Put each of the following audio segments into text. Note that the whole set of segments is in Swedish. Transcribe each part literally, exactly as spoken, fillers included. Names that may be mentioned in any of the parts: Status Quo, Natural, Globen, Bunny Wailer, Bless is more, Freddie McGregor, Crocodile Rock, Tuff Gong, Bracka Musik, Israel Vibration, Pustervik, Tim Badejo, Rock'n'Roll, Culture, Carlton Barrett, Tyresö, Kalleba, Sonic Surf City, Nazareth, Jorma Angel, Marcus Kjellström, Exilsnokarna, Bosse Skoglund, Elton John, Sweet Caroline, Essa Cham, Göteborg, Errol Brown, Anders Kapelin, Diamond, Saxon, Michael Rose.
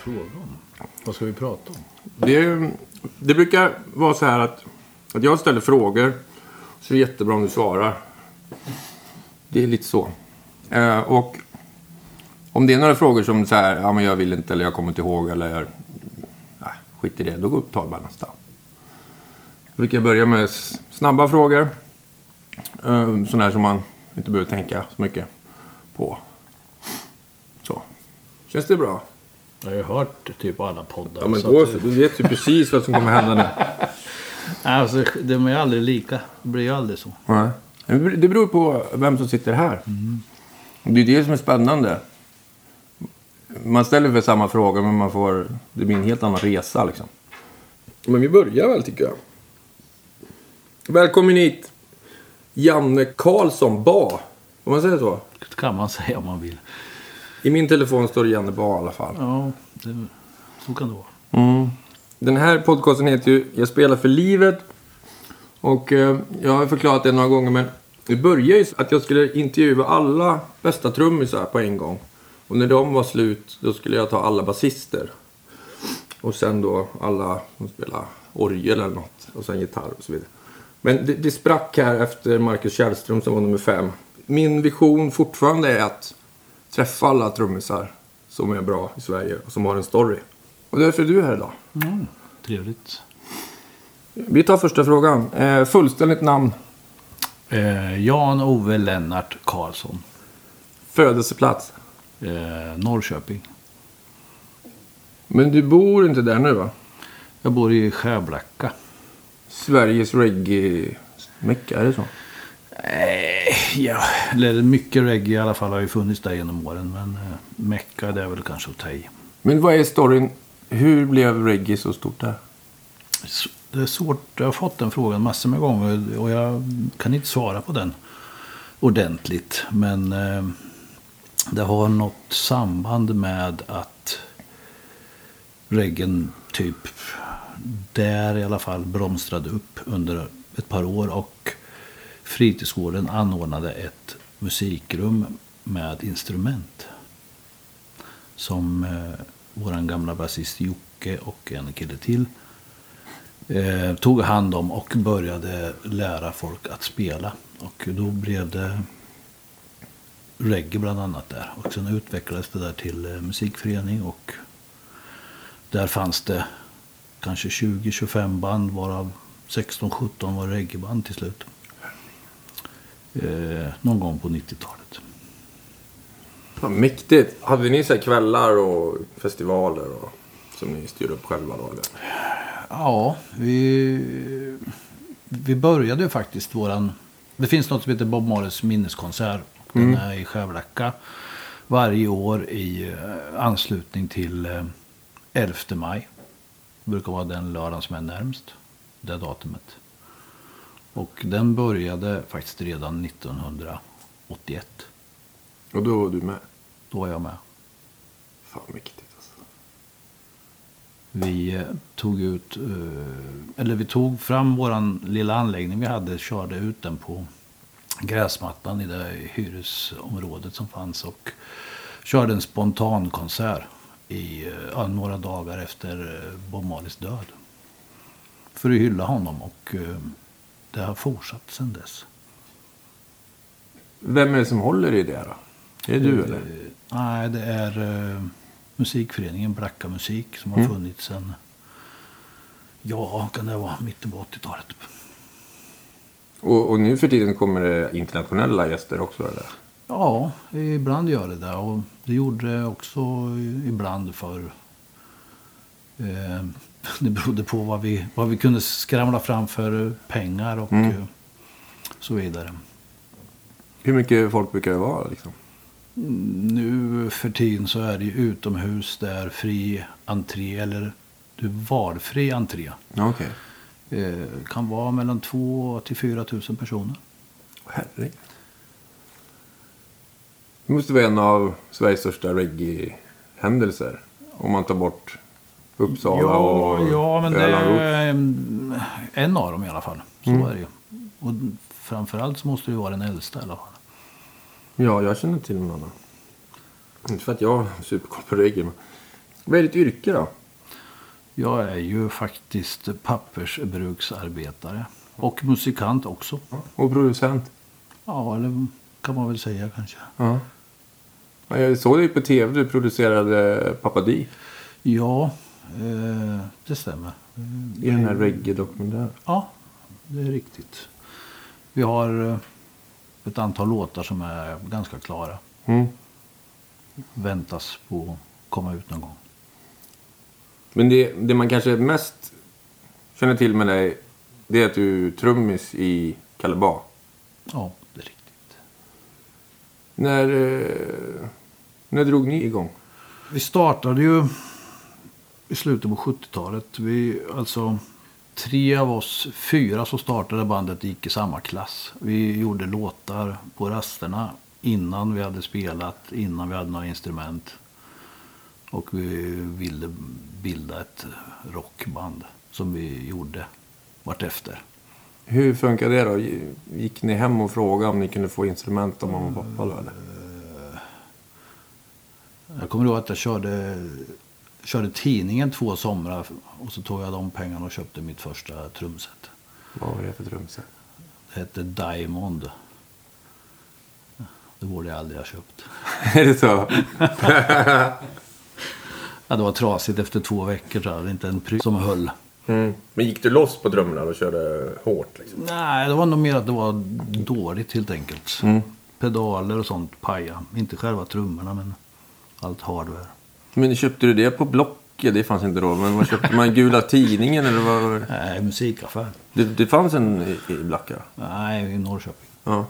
fråga om? Vad ska vi prata om? Det, det brukar vara så här att, att jag ställer frågor, så är det jättebra om du svarar. Det är lite så. Eh, och om det är några frågor som så här, ja men jag vill inte, eller jag kommer inte ihåg, eller jag, nej, skit i det, då går upp talbarna nästan. Jag brukar börja med snabba frågor. Eh, sådana här som man inte behöver tänka så mycket på. Så. Känns det bra? Jag har ju hört typ alla poddar. Ja men då, så du vet ju precis vad som kommer hända nu. Alltså, det är ju aldrig lika. Det blir ju aldrig så. Nej. Det beror på vem som sitter här. Mm. Det är det som är spännande. Man ställer för samma fråga, men man får, det blir en helt annan resa liksom. Men vi börjar väl, tycker jag. Välkommen hit, Janne Karlsson Ba. Om man säger så? Det kan man säga om man vill. I min telefon står det Janne Ba i alla fall. Ja, det, så kan det vara. Mm. Den här podcasten heter ju Jag spelar för livet. Och eh, jag har förklarat det några gånger, men det började ju att jag skulle intervjua alla bästa trummisar på en gång. Och när de var slut, då skulle jag ta alla basister. Och sen då alla som spelar orgel eller något. Och sen gitarr och så vidare. Men det, det sprack här efter Marcus Kjellström som var nummer fem. Min vision fortfarande är att träffa alla trummisar som är bra i Sverige och som har en story. Och därför är du här idag. Mm, trevligt. Vi tar första frågan. Eh, fullständigt namn? Eh, Jan-Ove Lennart Karlsson. Födelseplats? Eh, Norrköping. Men du bor inte där nu, va? Jag bor i Skärblacka. Sveriges reggae-mecka, är det så? Nej, ja. Mycket reggae i alla fall har ju funnits där genom åren. Men eh, mecka, det är väl kanske att ta i. Men vad är storyn? Hur blev reggae så stort där? Så, det är svårt. Jag har fått den frågan massor med gånger. Och jag kan inte svara på den ordentligt. Men eh, det har något samband med att reggae typ där i alla fall bromstrade upp under ett par år. Och fritidsgården anordnade ett musikrum med instrument. Som eh, våran gamla basist Jocke och en kille till eh, tog hand om och började lära folk att spela. Och då blev det reggae bland annat där. Och sen utvecklades det där till eh, musikförening, och där fanns det kanske tjugo till tjugofem band, varav sexton till sjutton var reggaeband till slut. Eh, någon gång på nittiotalet. Ja, mäktigt. Hade ni så här kvällar och festivaler och, som ni styrde upp själva då? Eller? Ja, vi, vi började faktiskt våran... Det finns något som heter Bob Marleys minneskonsert. Den är mm. i Skärblacka varje år i anslutning till elfte maj. Det brukar vara den lördagen som är närmst, det datumet. Och den började faktiskt redan nittonhundraåttioett. Och då var du med? Då var jag med. Fan, mäktigt alltså. Vi tog ut, eller vi tog fram våran lilla anläggning vi hade, körde ut den på gräsmattan i det hyresområdet som fanns och körde en spontan konsert i ja, några dagar efter Bob Marleys död. För att hylla honom, och det har fortsatt sedan dess. Vem är det som håller i det då? Är det du eller? Nej, det är uh, musikföreningen Bracka Musik som har mm. funnits sedan, ja, kan det vara mitten på åttiotalet. Och, och nu för tiden kommer det internationella gäster också eller? Ja, ibland gör det där, och det gjorde det också ibland för eh, det berodde på vad vi, vad vi kunde skramla fram för pengar och mm. så vidare. Hur mycket folk brukar det vara liksom? Nu för tiden så är det ju utomhus där, fri entré, eller du valfri entré. Okay. Eh, kan vara mellan två till fyra tusen personer. Herregud. Det måste vara en av Sveriges största reggae-händelser. Om man tar bort Uppsala ja, och ja, men Öland Roots. Det är en av dem i alla fall. Så mm. är det ju. Och framförallt så måste det vara den äldsta i alla fall. Ja, jag känner till någon annan. Inte för att jag har superkoll på reggae, men Vad är ditt yrke då? Jag är ju faktiskt pappersbruksarbetare. Och musikant också. Och producent? Ja, eller kan man väl säga kanske. Ja. Jag såg dig på tv, du producerade Pappa Di. Ja, eh, det stämmer. I den här reggae-dokumentären. Ja, det är riktigt. Vi har ett antal låtar som är ganska klara. Mm. Väntas på att komma ut någon gång. Men det, det man kanske mest känner till med dig, det är att du är trummis i Kalleba. Ja, det är riktigt. När, när drog ni igång? Vi startade ju i slutet på sjuttiotalet. Vi, alltså tre av oss, fyra som startade bandet, gick i samma klass. Vi gjorde låtar på rasterna innan vi hade spelat, innan vi hade några instrument. Och vi ville bilda ett rockband som vi gjorde vart efter. Hur funkar det då? Gick ni hem och frågade om ni kunde få instrument av mamma och pappa då, eller? Jag kommer ihåg att jag körde, körde tidningen två somrar och så tog jag de pengarna och köpte mitt första trumset. Vad var det för trumset? Det hette Diamond. Det borde jag aldrig ha köpt. Är det så? Ja, det var trasigt efter två veckor tror jag. Det var inte en pryl som höll. Mm. Men gick du loss på drömmarna och körde hårt liksom? Nej, det var nog mer att det var dåligt helt enkelt. Mm. Pedaler och sånt paja. Inte själva trummorna, men allt hardware. Men köpte du det på Blocket? Det fanns inte då. Men vad köpte man? Gula tidningen eller vad? Nej, musikaffär. Det, det fanns en i, i Blacka? Nej, i Norrköping. Ja.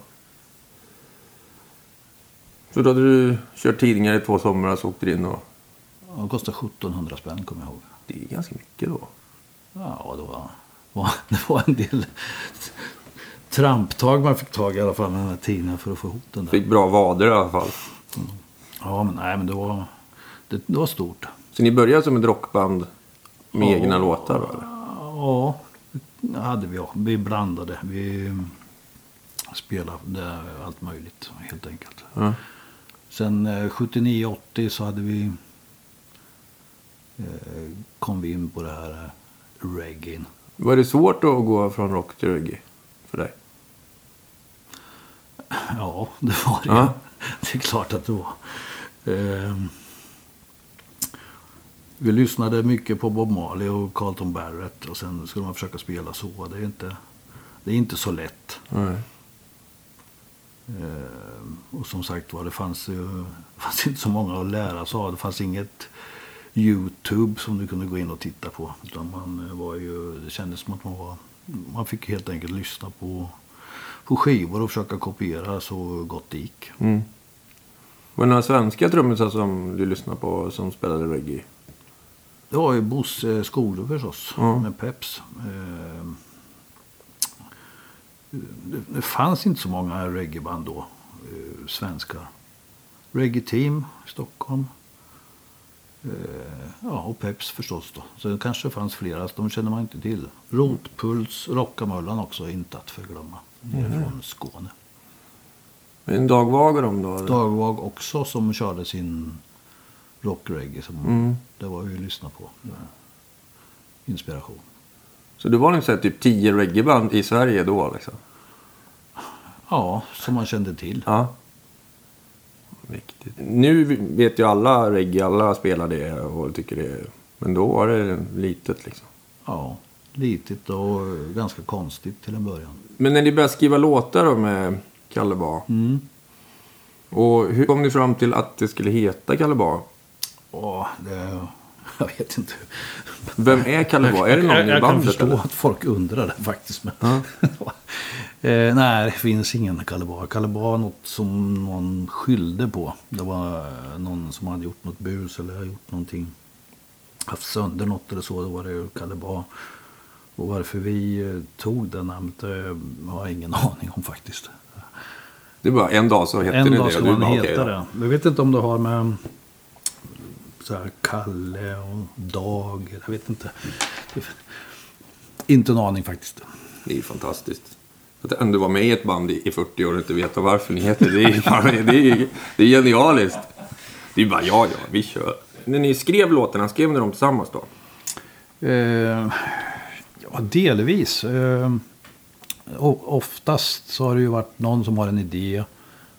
Så då hade du kört tidningar i två somrar så åkte du in och... Det kostade sjuttonhundra spänn, kommer jag ihåg. Det är ganska mycket då. Ja, det var, det var en del tramptag man fick tag i, i alla fall med den här tiden för att få ihop den där. Fick bra vader i alla fall. Mm. Ja, men nej, men det var, det, det var stort. Så ni började som ett rockband med ja, egna låtar då, eller? Ja, det hade vi. Ja. Vi blandade. Vi spelade allt möjligt helt enkelt. Mm. Sen sjuttionio åttio så hade vi... kom vi in på det här reggae. Var det svårt att gå från rock till reggae för dig? Ja, det var det. Ah. Det är klart att det var. Eh, vi lyssnade mycket på Bob Marley och Carlton Barrett och sen skulle man försöka spela så. Det är inte, det är inte så lätt. Mm. Eh, och som sagt var, det fanns, ju, fanns inte så många att lära sig av. Det fanns inget YouTube som du kunde gå in och titta på, utan man var ju, det kändes som att man var, man fick helt enkelt lyssna på, på skivor och försöka kopiera så gott det gick. Mm. Var det några svenska trummisar som du lyssnade på som spelade reggae? Det var ju Bosse Skoglund förstås, mm. med Peps. Det fanns inte så många reggaeband då, svenskar. Reggae Team i Stockholm. Ja, och Peps förstås då. Så det kanske fanns flera, de känner man inte till. Rotpuls, Rockamöllan också, inte att förglömma. Det är från Skåne. Men Dagvag och de då? Eller? Dagvag också, som körde sin rockreggae. Mm. Det var ju att lyssna på. Inspiration. Så det var liksom typ tio reggaeband i Sverige då liksom? Ja, som man kände till. Ja. Riktigt. Nu vet ju alla reggae, alla spelar det och tycker det. Men då var det litet liksom. Ja, litet och ganska konstigt till en början. Men när ni började skriva låtar då med Kalleba. Mm. Och hur kom ni fram till att det skulle heta Kalleba? Åh, det... Jag vet inte. Vem är Kalleba? Är det någon jag, jag, i bandet? Jag kan förstå eller? Att folk undrar det faktiskt. Men... Mm. Eh, nej, det finns ingen Kalleba. Kalleba var något som någon skyllde på. Det var någon som hade gjort något bus eller gjort någonting. Haft sönder något eller så, då var det ju Kalleba. Och varför vi tog det namnet har jag ingen aning om faktiskt. Det är bara en dag så heter en det det. En dag ska man heta det. Jag vet inte om det har med så här Kalle och Dag. Jag vet inte. Inte en aning faktiskt. Det är ju fantastiskt. Att ändå vara med i ett band i fyrtio år och inte veta varför ni heter det. Det är, det är, det är genialiskt. Det är bara ja, ja, vi kör. när ni skrev låtarna, skrev ni dem tillsammans då? Eh, ja, delvis. Eh, oftast så har det ju varit någon som har en idé,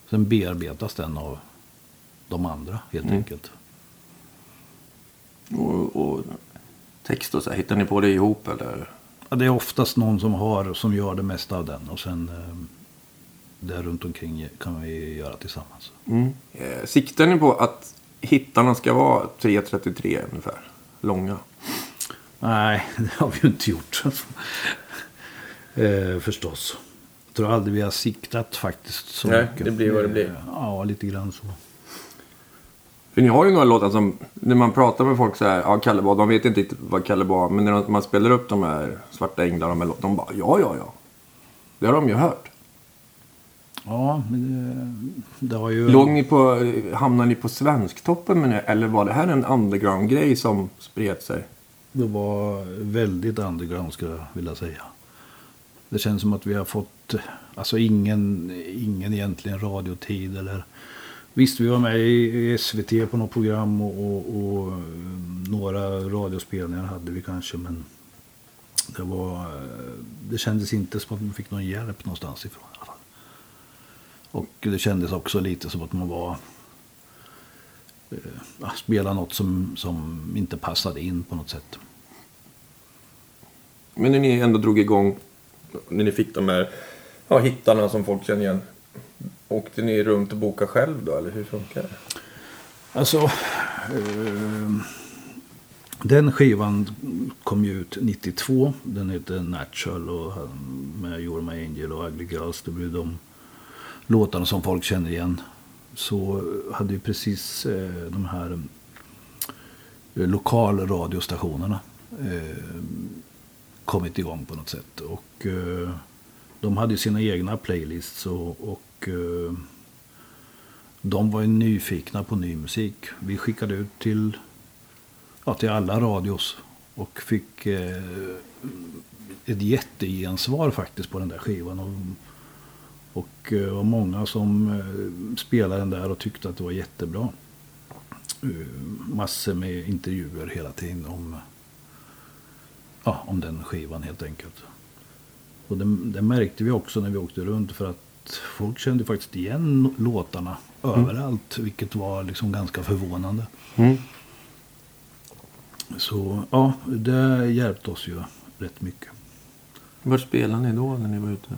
sen bearbetas den av de andra helt mm. enkelt. Och, och text och så, hittar ni på det ihop eller? Ja, det är oftast någon som har som gör det mesta av den och sen eh, där runt omkring kan vi göra tillsammans. Mm. Eh, siktar ni på att hittarna ska vara tre trettiotre ungefär långa? Nej, det har vi ju inte gjort. eh, förstås. Jag tror aldrig vi har siktat faktiskt så Nej, mycket. Det blir vad det blir. Ja, lite grann så. För ni har ju några låtar som, när man pratar med folk så här, ja, Kalleba, de vet inte vad Kalleba, men när man spelar upp de här svarta änglarna med låt, de bara, ja, ja, ja. Det har de ju hört. Ja, men det, det har ju... Låg ni på, hamnade ni på Svensktoppen med det, eller var det här en underground-grej som spred sig? Det var väldigt underground, skulle jag vilja säga. Det känns som att vi har fått, alltså ingen, ingen egentligen radiotid eller... Visst, vi var med i S V T på något program och, och, och några radiospelningar hade vi kanske, men det var, det kändes inte som att man fick någon hjälp någonstans ifrån i alla fall. Och det kändes också lite som att man var eh, spela något som, som inte passade in på något sätt. Men när ni ändå drog igång, när ni fick de här ja, hittarna som folk känner igen, åkte ni runt och boka själv då, eller hur funkar det? Alltså, eh, den skivan kom ju ut nittiotvå. Den heter Natural och med Jorma Angel och Ugly Girls. Det blir de låtarna som folk känner igen. Så hade ju precis eh, de här eh, lokalradiostationerna eh, kommit igång på något sätt. Och eh, de hade ju sina egna playlists och, och Och de var ju nyfikna på ny musik. Vi skickade ut till, ja, till alla radios och fick eh, ett jättegensvar faktiskt på den där skivan. Och, och var många som spelade den där och tyckte att det var jättebra. Massor med intervjuer hela tiden om, ja, om den skivan helt enkelt. Och det, det märkte vi också när vi åkte runt, för att folk kände faktiskt igen låtarna mm. överallt, vilket var liksom ganska förvånande. Mm. Så ja, det hjälpte oss ju rätt mycket. Var spelade ni då när ni var ute?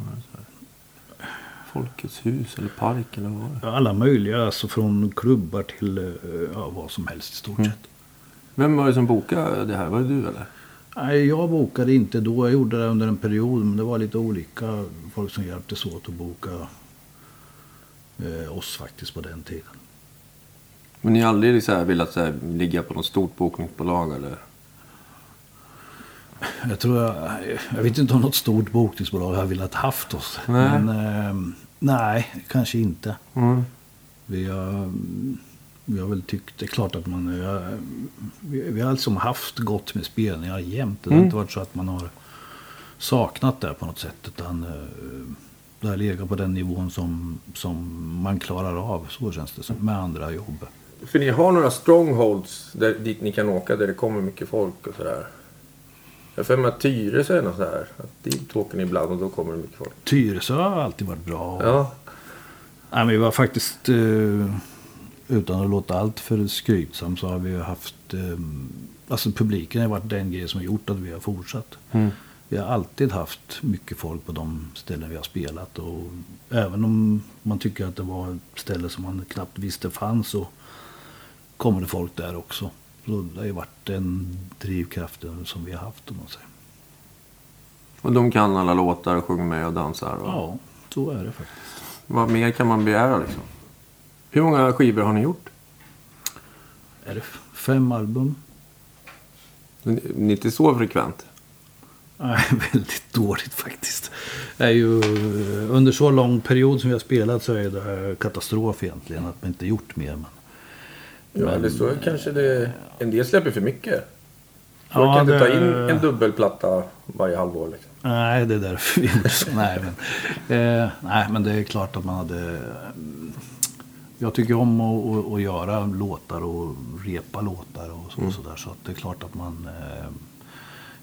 Folkets hus eller park eller vad? Alla möjliga, alltså från klubbar till ja, vad som helst i stort mm. sett. Vem var det som bokade det här? Var det du eller? Nej, jag bokade inte då. Jag gjorde det under en period, men det var lite olika folk som hjälptes åt att boka eh, oss faktiskt på den tiden. Men ni har aldrig så här velat så här, ligga på något stort bokningsbolag eller? Jag tror jag, jag vet inte om något stort bokningsbolag har velat haft oss. Nej, men, eh, nej kanske inte. Mm. Vi har... Vi har väl tyckt, det är klart att man vi, vi har liksom haft gott med spelningar jämt. Det har mm. inte varit så att man har saknat det på något sätt, utan det har legat på den nivån som, som man klarar av, så känns det som, med andra jobb. För ni har några strongholds där, dit ni kan åka där det kommer mycket folk och sådär. Jag för mig att Tyresö är något så här, att dit åker ni ibland och då kommer det mycket folk. Tyresö har alltid varit bra. Och, ja. Nej, men vi var faktiskt... Uh, utan att låta allt för skrytsam så har vi haft eh, alltså publiken har varit den grej som har gjort att vi har fortsatt. Mm. Vi har alltid haft mycket folk på de ställen vi har spelat, och även om man tycker att det var ett ställe som man knappt visste fanns så kommer det folk där också. Så det har ju varit den drivkraften som vi har haft, om man säger. Och de kan alla låtar och sjunger med och dansar? Och... Ja, så är det faktiskt. Vad mer kan man begära liksom? Hur många skivor har ni gjort? Är det f- fem album? Ni, ni är inte så frekvent? Nej, väldigt dåligt faktiskt. Det är ju, under så lång period som vi har spelat så är det här katastrof egentligen. Att man inte gjort mer. Men, ja, men, eller så kanske det... En del släpper för mycket. Ja, man kan det, inte ta in en dubbelplatta varje halvår liksom. Nej, det är därför vi gjorde så. nej, men, eh, nej, men det är klart att man hade... jag tycker om att, att, att göra låtar och repa låtar och så, mm. och så där, så att det är klart att man eh,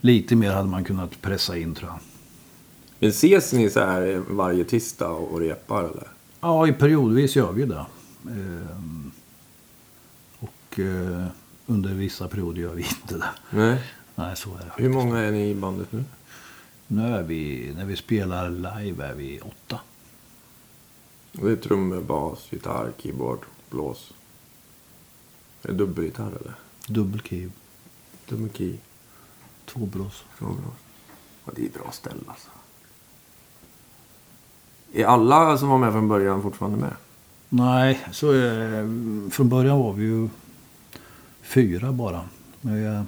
lite mer hade man kunnat pressa in, tror jag. Men ses ni så här varje tisdag och repar, eller? Ja, i periodvis gör vi det. Eh, och eh, under vissa perioder gör vi inte det. Nej. Nej, så är det faktiskt. Hur många är ni i bandet nu? Nu är vi, när vi spelar live är vi åtta. Det är trummor, bas, gitarr, keyboard, blås. Är det dubbelgitarr eller? Dubbel key. Dubbel key. Två blås. Två blås. Ja, det är bra ställ alltså. Är alla som var med från början fortfarande med? Nej, så eh, från början var vi ju fyra bara. Men vi är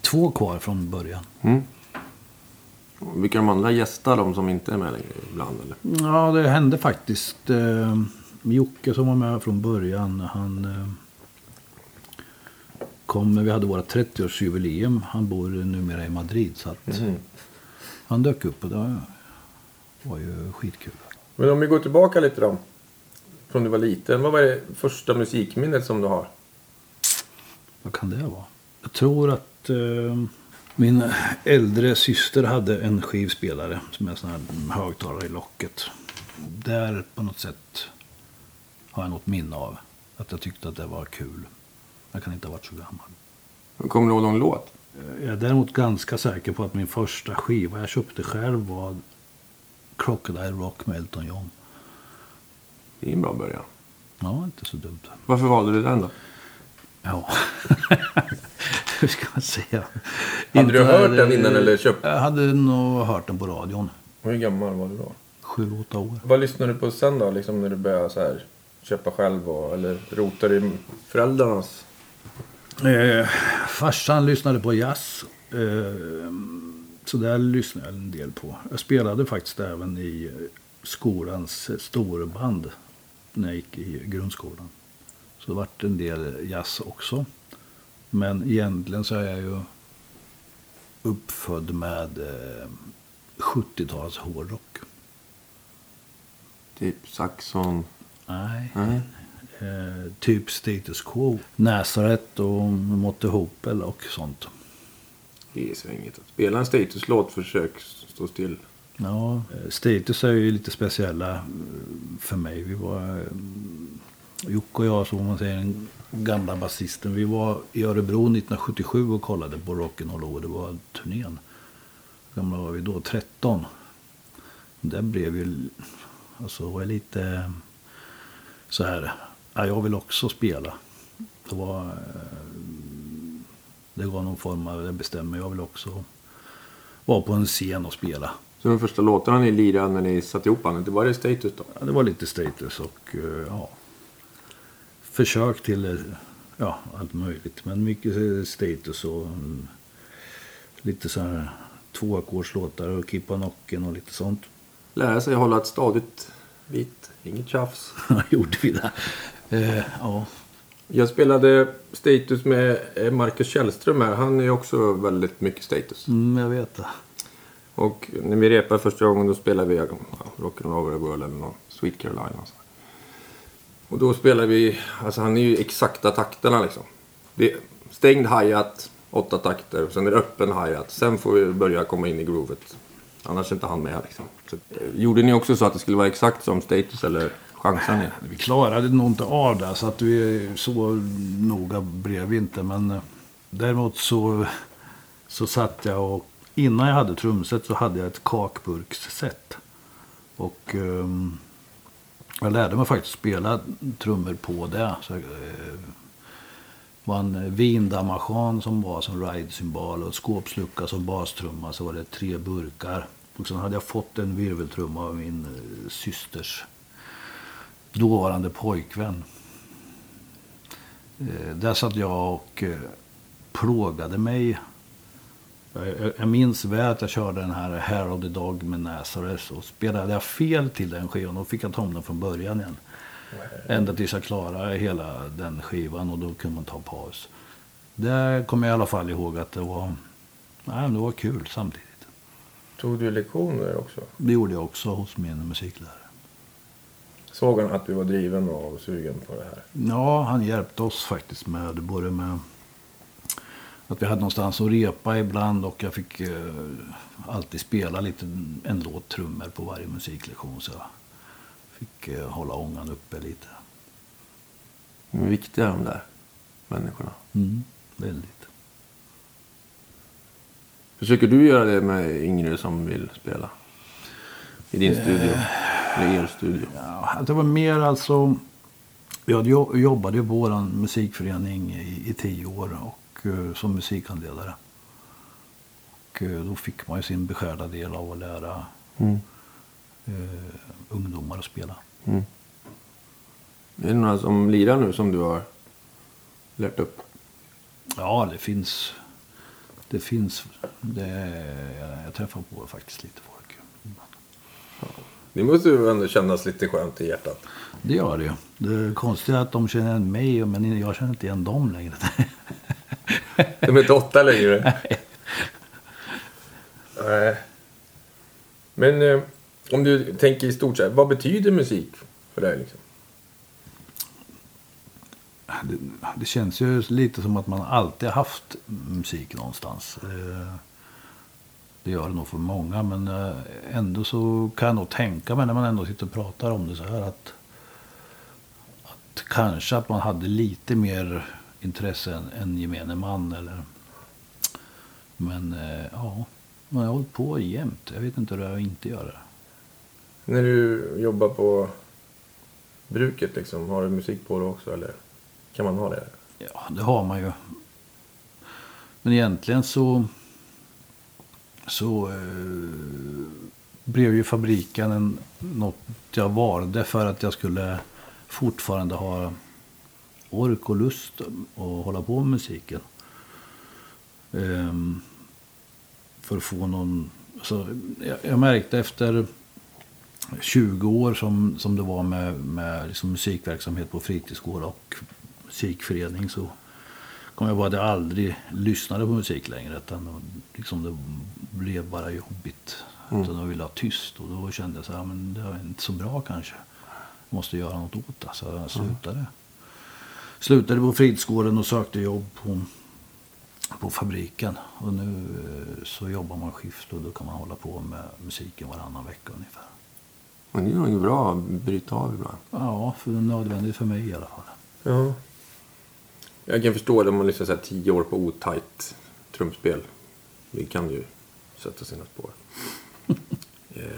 två kvar från början. Mm. Vilka de andra gästar, de som inte är med längre ibland, eller? Ja, det hände faktiskt. Eh, Jocke som var med från början, han eh, kom, vi hade våra trettioårsjubileum. Han bor numera i Madrid, så att mm. han dök upp och det var ju skitkul. Men om vi går tillbaka lite då, från du var liten, vad var det första musikminnet som du har? Vad kan det vara? Jag tror att... Eh, min äldre syster hade en skivspelare som är sån här högtalare i locket. Där på något sätt har jag något minne av att jag tyckte att det var kul. Jag kan inte ha varit så gammal. Kommer du ihåg någon låt? Jag är däremot ganska säker på att min första skiva jag köpte själv var Crocodile Rock med Elton John. Det är en bra början. Ja, inte så dumt. Varför valde du den då? Ja, hur ska man säga? Hade inte du hört hade, den innan eller köpt? Jag hade nog hört den på radion. Hur gammal var du då? Sju, åtta år. Vad lyssnade du på sen då, liksom när du började så här, köpa själv och, eller rotade i föräldrarnas? Eh, farsan lyssnade på jazz. Eh, så där lyssnade jag en del på. Jag spelade faktiskt även i skolans storband när jag gick i grundskolan. Så det har varit en del jazz också. Men egentligen så är jag ju uppfödd med eh, sjuttio-tals hårdrock. Typ Saxon? Nej. Nej. Eh, typ Status Quo. Nazareth och Motte Hopel och sånt. Det är svänget. Spela en Status-låt, försök stå still. Ja, Status är ju lite speciella för mig. Vi var... Jocke och jag, som man säger, den gamla basisten. Vi var i Örebro nittonhundrasjuttiosju och kollade på Rock'n'Roll och det var turnén. Gamla var vi då, tretton. Där blev ju, alltså var lite så här, ja, jag vill också spela. Det var, det var någon form av, det bestämmer, jag vill också vara på en scen och spela. Så de första låtarna ni lirade när ni satt ihop, det var det Status då? Ja, det var lite Status och ja. Försök till ja, allt möjligt. Men mycket Status och mm, lite så här tvåackordslåtar och Kippa Nocken och lite sånt. Lära sig hålla ett stadigt vitt. Inget tjafs. Gjorde vi det. Eh, ja. Jag spelade Status med Marcus Kjellström här. Han är också väldigt mycket Status. Mm, jag vet det. Och när vi repade första gången då spelade vi ja, Rock'n'Roll World eller någon, Sweet Caroline och så. Och då spelar vi, alltså han är ju exakta takterna liksom. Det är stängd hi-hat, åtta takter, sen är det öppen hi-hat. Sen får vi börja komma in i groovet. Annars är inte han med liksom. Så, gjorde ni också så att det skulle vara exakt som Status eller chansen? Nej, vi klarade nog inte av det så att vi så noga blev vi inte. Men däremot så, så satt jag och innan jag hade trumset så hade jag ett kakburksset. Och... Um, jag lärde mig faktiskt spela trummor på det. Så, eh, var en vindamachan som var som ride-symbol och skåpslucka som bastrumma, så var det tre burkar. Och sen hade jag fått en virveltrumma av min eh, systers dåvarande pojkvän. Eh, där satt jag och eh, plågade mig. Jag, jag minns väl att jag körde den här Hair of the Dog med Nazareth och spelade jag fel till den skivan och fick jag ta om den från början igen. Nej. Ända tills jag klarade hela den skivan och då kunde man ta paus. Där kommer jag i alla fall ihåg att det var, nej, det var kul samtidigt. Tog du lektioner också? Det gjorde jag också hos min musiklärare. Såg han att vi var driven och sugen på det här? Ja, han hjälpte oss faktiskt med både med att vi hade någonstans att repa ibland, och jag fick eh, alltid spela lite en låt trummor på varje musiklektion, så jag fick eh, hålla ångan uppe lite. Men viktiga de där människorna. Mm, väldigt. Försöker du göra det med yngre som vill spela? I din eh, studio? Eller er studio? Ja, det var mer alltså... Jag jobbade i vår musikförening i, i tio år och, som musikanledare. Och då fick man ju sin beskärda del av att lära mm. eh, ungdomar att spela. Mm. Är det några som lirar nu som du har lärt upp? Ja, det finns... Det finns... Det, jag träffar på faktiskt lite folk. Det måste ju ändå kännas lite skönt i hjärtat. Det gör det ju. Det är konstigt att de känner igen mig, men jag känner inte igen dem längre. De är inte åtta längre. Nej. Men eh, om du tänker i stort så här, vad betyder musik för dig liksom? Det, det känns ju lite som att man alltid har haft musik någonstans. Det gör det nog för många, men ändå så kan jag nog tänka mig när man ändå sitter och pratar om det så här att, att kanske att man hade lite mer intresse än, än gemene man. Eller. Men ja, man har hållit på jämt. Jag vet inte hur jag inte gör det. När du jobbar på bruket liksom, har du musik på det också eller? Kan man ha det? Ja, det har man ju. Men egentligen så så eh, blev ju fabriken en, något jag valde för att jag skulle fortfarande ha ork och lust att hålla på med musiken. Eh, för att få någon... Alltså, jag, jag märkte efter tjugo år som, som det var med, med liksom musikverksamhet på fritidsgård och musikförening, så kom jag bara att jag aldrig lyssnade på musik längre, utan liksom det blev bara jobbigt. Mm. Utan jag ville ha tyst, och då kände jag så här, men det är inte så bra kanske. Jag måste göra något åt det, så jag slutade. Mm. Slutade på fritidsgården och sökte jobb på, på fabriken. Och nu så jobbar man skift och då kan man hålla på med musiken varannan vecka ungefär. Men det är nog bra att bryta av ibland. Ja, för det är nödvändigt för mig i alla fall. Ja. Jag kan förstå det om man lyssnar så här tio år på otajt trumspel. Det kan ju sätta sina spår. yeah.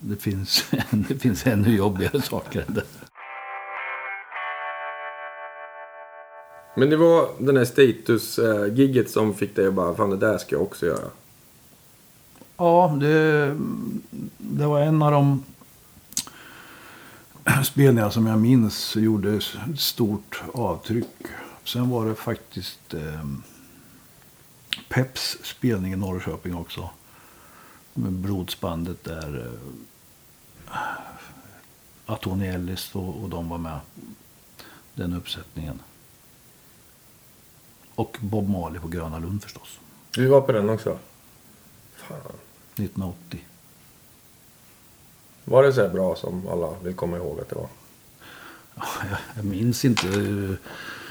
Det finns det finns ännu jobbigare saker än det. Men det var den här status-gigget som fick dig att bara, fan det där ska jag också göra. Ja, det, det var en av de spelningar som jag minns gjorde ett stort avtryck. Sen var det faktiskt eh, Peps spelning i Norrköping också. Med brodsbandet där eh, att Tony Ellis och, och de var med. Den uppsättningen. Och Bob Marley på Gröna Lund förstås. Du var på den också? Fan. nitton åttio. Var det så här bra som alla vill komma ihåg att det var? Jag minns inte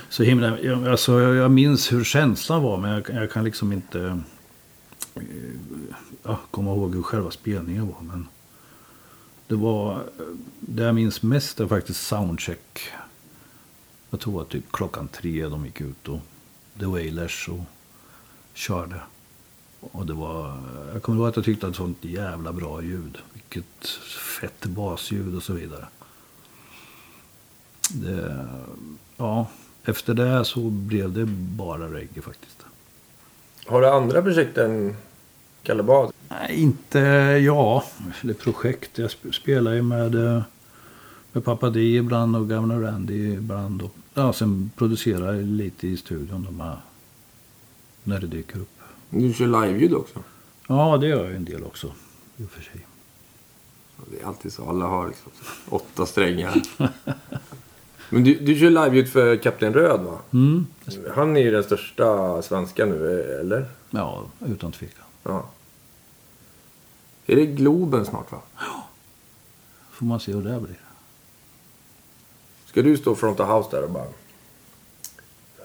så himla... Jag, alltså, jag minns hur känslan var, men jag, jag kan liksom inte ja, komma ihåg hur själva spelningen var. Men det var... Det jag minns mest är faktiskt soundcheck. Jag tror att typ klockan tre de gick ut och The Wailers och körde. Och det var, jag kommer ihåg att jag tyckte att det var ett sånt jävla bra ljud. Vilket fett basljud och så vidare. Det, ja, efter det så blev det bara reggae faktiskt. Har du andra projekt än Kalleba? Nej, inte jag. Eller projekt. Jag spelar ju med, med Pappa D ibland och Gamla Randy ibland. Och, ja, sen producerar jag lite i studion de här, när det dyker upp. Du kör live-ljud också? Ja, det gör jag en del också. I och för sig. Det är alltid så. Alla har liksom åtta strängar. Men du, du kör live-ljud för Kapten Röd, va? Mm. Han är ju den största svenska nu, eller? Ja, utan tvekan. Ja. Är det Globen snart, va? Ja. Får man se hur det blir. Ska du stå front of house där och bara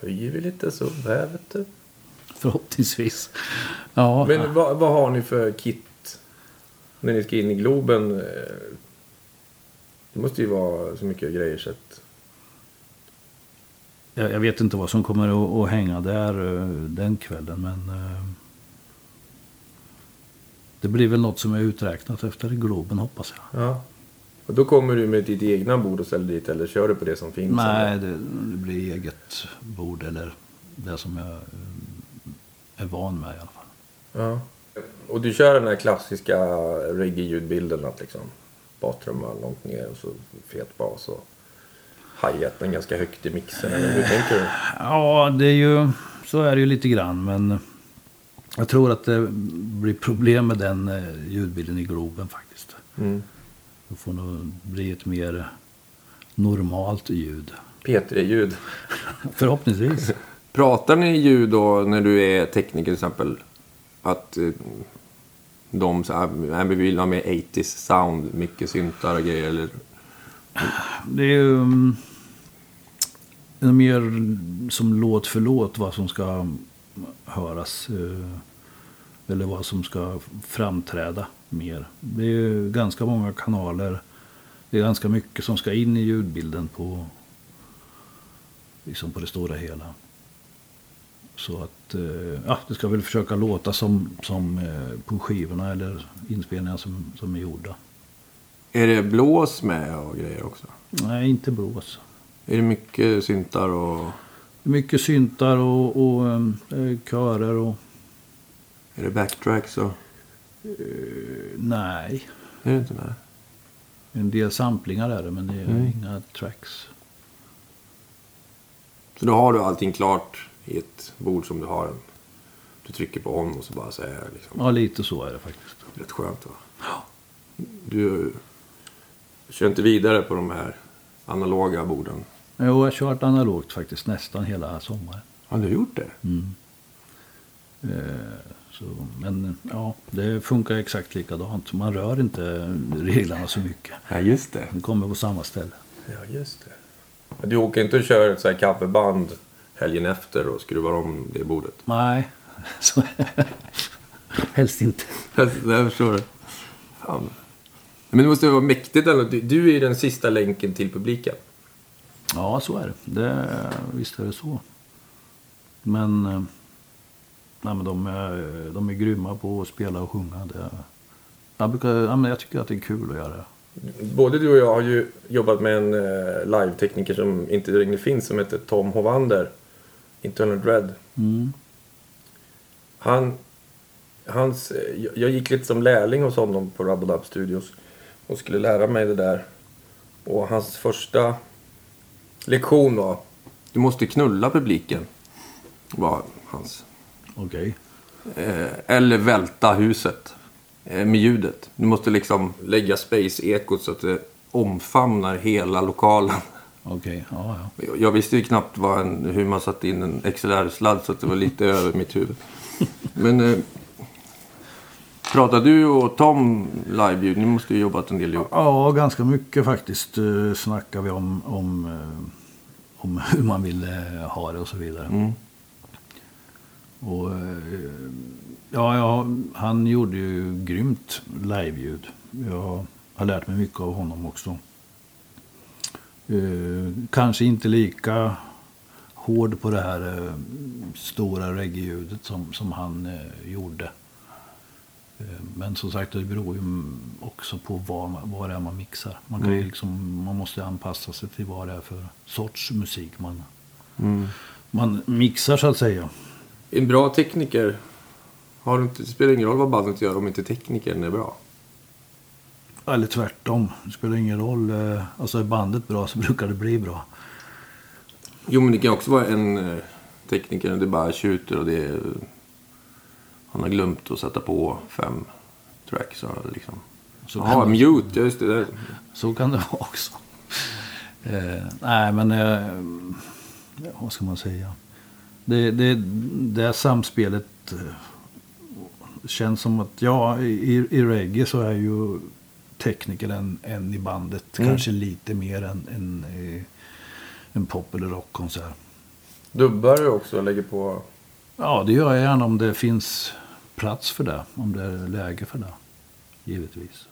höjer vi lite så här, vet du? Förhoppningsvis. Ja. Men ja. Vad, vad har ni för kit när ni ska in i Globen? Det måste ju vara så mycket grejer så att... jag, jag vet inte vad som kommer att, att hänga där den kvällen, men det blir väl något som är uträknat efter Globen, hoppas jag. Ja. Och då kommer du med ditt egna bord och ställer dit, eller kör du på det som finns? Nej, det, det blir eget bord eller det som jag är van med i alla fall. Ja. Och du kör den här klassiska reggae-ljudbilden att liksom batrumman långt ner och så fet bas och hi-haten ganska högt i mixen, eller hur tänker du? Ja, det är ju, så är det ju lite grann, men jag tror att det blir problem med den ljudbilden i Globen faktiskt. Mm. Då får nog bli ett mer normalt ljud. P tre-ljud. Förhoppningsvis. Pratar ni ljud då när du är tekniker till exempel? Att de så här, vi vill ha med åttiotalet sound, mycket syntar och grejer eller? Det är ju är mer som låt för låt vad som ska höras eller vad som ska framträda mer. Det är ju ganska många kanaler. Det är ganska mycket som ska in i ljudbilden på liksom på det stora hela. Så att ja, det ska väl försöka låta som, som på skivorna eller inspelningar som, som är gjorda. Är det blås med och grejer också? Nej, inte blås. Är det mycket syntar och... mycket syntar och, och äh, körer och... Är det backtracks och... Uh, nej. Är det inte det? En del samplingar är det, men det är mm. inga tracks. Så då har du allting klart i ett bord som du har. Du trycker på on och så bara säger liksom... Ja, lite så är det faktiskt. Rätt skönt, va? Ja. Du kör inte vidare på de här analoga borden? Jo, jag har kört analogt faktiskt nästan hela sommaren. Har du gjort det? Mm. Eh, så, men ja, det funkar exakt likadant. Man rör inte reglerna så mycket. Ja, just det. Det kommer på samma ställe. Ja, just det. Du åker inte och kör ett så här kaffeband helgen efter och skruvar om det bordet? Nej, så helst inte. Jag förstår det. Fan. Men det måste vara mäktigt. Du är ju den sista länken till publiken. Ja, så är det. det visst är det så. Men, nej, men de, är, de är grymma på att spela och sjunga. Det, jag, brukar, ja, men jag tycker att det är kul att göra. Både du och jag har ju jobbat med en live-tekniker som inte längre finns, som heter Tom Hovander. Internal Dread. Mm. Han... Hans, jag gick lite som lärling hos honom på Rabodab Studios och skulle lära mig det där. Och hans första lektion var: du måste knulla publiken, var hans. Okej. Okay. Eh, eller välta huset eh, med ljudet. Du måste liksom lägga space-ekot så att det omfamnar hela lokalen. Okej, okay. ah, ja. Jag visste ju knappt vad en, hur man satte in en X L R-sladd så att det var lite över mitt huvud. Men... Eh, pratar du och Tom live-ljud? Ni måste ju jobbat en del ihop. Ja, ganska mycket faktiskt snackar vi om, om, om hur man vill ha det och så vidare. Mm. Och ja, ja, han gjorde ju grymt live-ljud. Jag har lärt mig mycket av honom också. Kanske inte lika hård på det här stora reggae-ljudet som, som han gjorde. Men som sagt, det beror ju också på vad, vad det är man mixar. Man, kan mm. liksom, man måste anpassa sig till vad det är för sorts musik man, mm. man mixar så att säga. En bra tekniker, har du inte, det spelar ingen roll vad bandet gör om inte teknikern är bra? Eller tvärtom, det spelar ingen roll. Alltså är bandet bra så brukar det bli bra. Jo, men det kan också vara en tekniker och det bara tjuter och det är... han har glömt att sätta på fem tracks. Liksom. Ja, mute, just det. Där. Så kan det vara också. Eh, nej, men... Eh, vad ska man säga? Det, det, det samspelet känns som att... ja, i, i reggae så är ju tekniker än, än i bandet. Mm. Kanske lite mer än, än i, en pop- eller rockkonsert. Dubbar du också och lägger på? Ja, det gör jag gärna om det finns plats för det. Om det är läge för det, givetvis.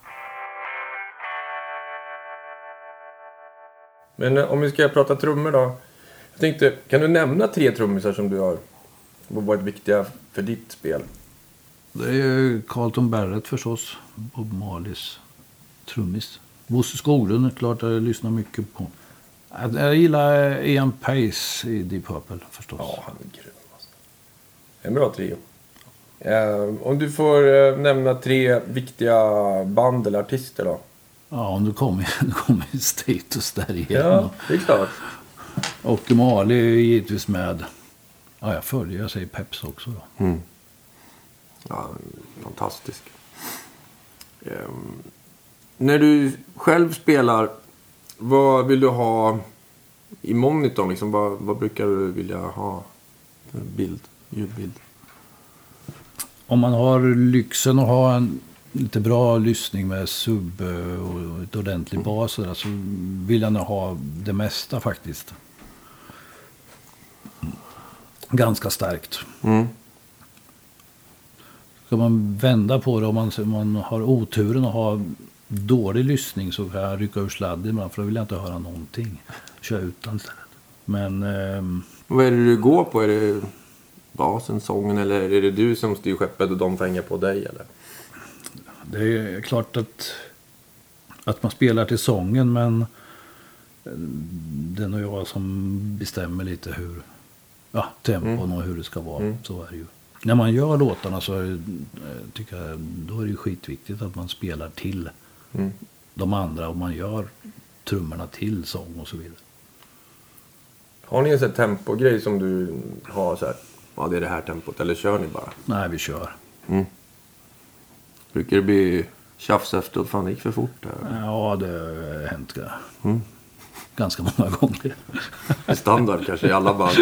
Men om vi ska prata trummor då. Jag tänkte, kan du nämna tre trummisar som du har varit viktiga för ditt spel? Det är ju Carlton Barrett förstås, Bob Marleys trummis. Bosse Skoglund är klart jag lyssnar mycket på. Jag gillar Ian Paice i Deep Purple förstås. Ja, han är grym. En bra trio. Om du får nämna tre viktiga band eller artister då? Ja, om du kommer kom i status där igen. Ja, det är klart. Och Mali är givetvis med. Ja, jag följer. Jag säger Peps också då. Mm. Ja, fantastisk. Um, när du själv spelar, vad vill du ha i monitorn? Liksom, vad, vad brukar du vilja ha? Bild, ljudbild. Om man har lyxen att ha en lite bra lyssning med sub och ett ordentligt bas så alltså vill jag nog ha det mesta faktiskt. Ganska starkt. Mm. Ska man vända på det, om man, om man har oturen att ha dålig lyssning så kan jag rycka ur sladden, för då vill jag inte höra någonting. Kör utan istället. Men ehm... vad är det du går på? Är det basen, sången, eller är det du som styr skeppet och de fänger på dig eller? Det är klart att, att man spelar till sången, men det är nog jag som bestämmer lite hur ja, tempon mm. och hur det ska vara. Mm. Så är det ju. När man gör låtarna så är det, tycker jag, då är det skitviktigt att man spelar till mm. de andra och man gör trummorna till sång och så vidare. Har ni en sån här tempogrej som du har så här, ja det är det här tempot, eller kör ni bara? Nej, vi kör. Mm. Brukar det bli tjafs efteråt? Fan, det gick för fort här. Ja, det har hänt mm. ganska många gånger. Standard kanske i alla band.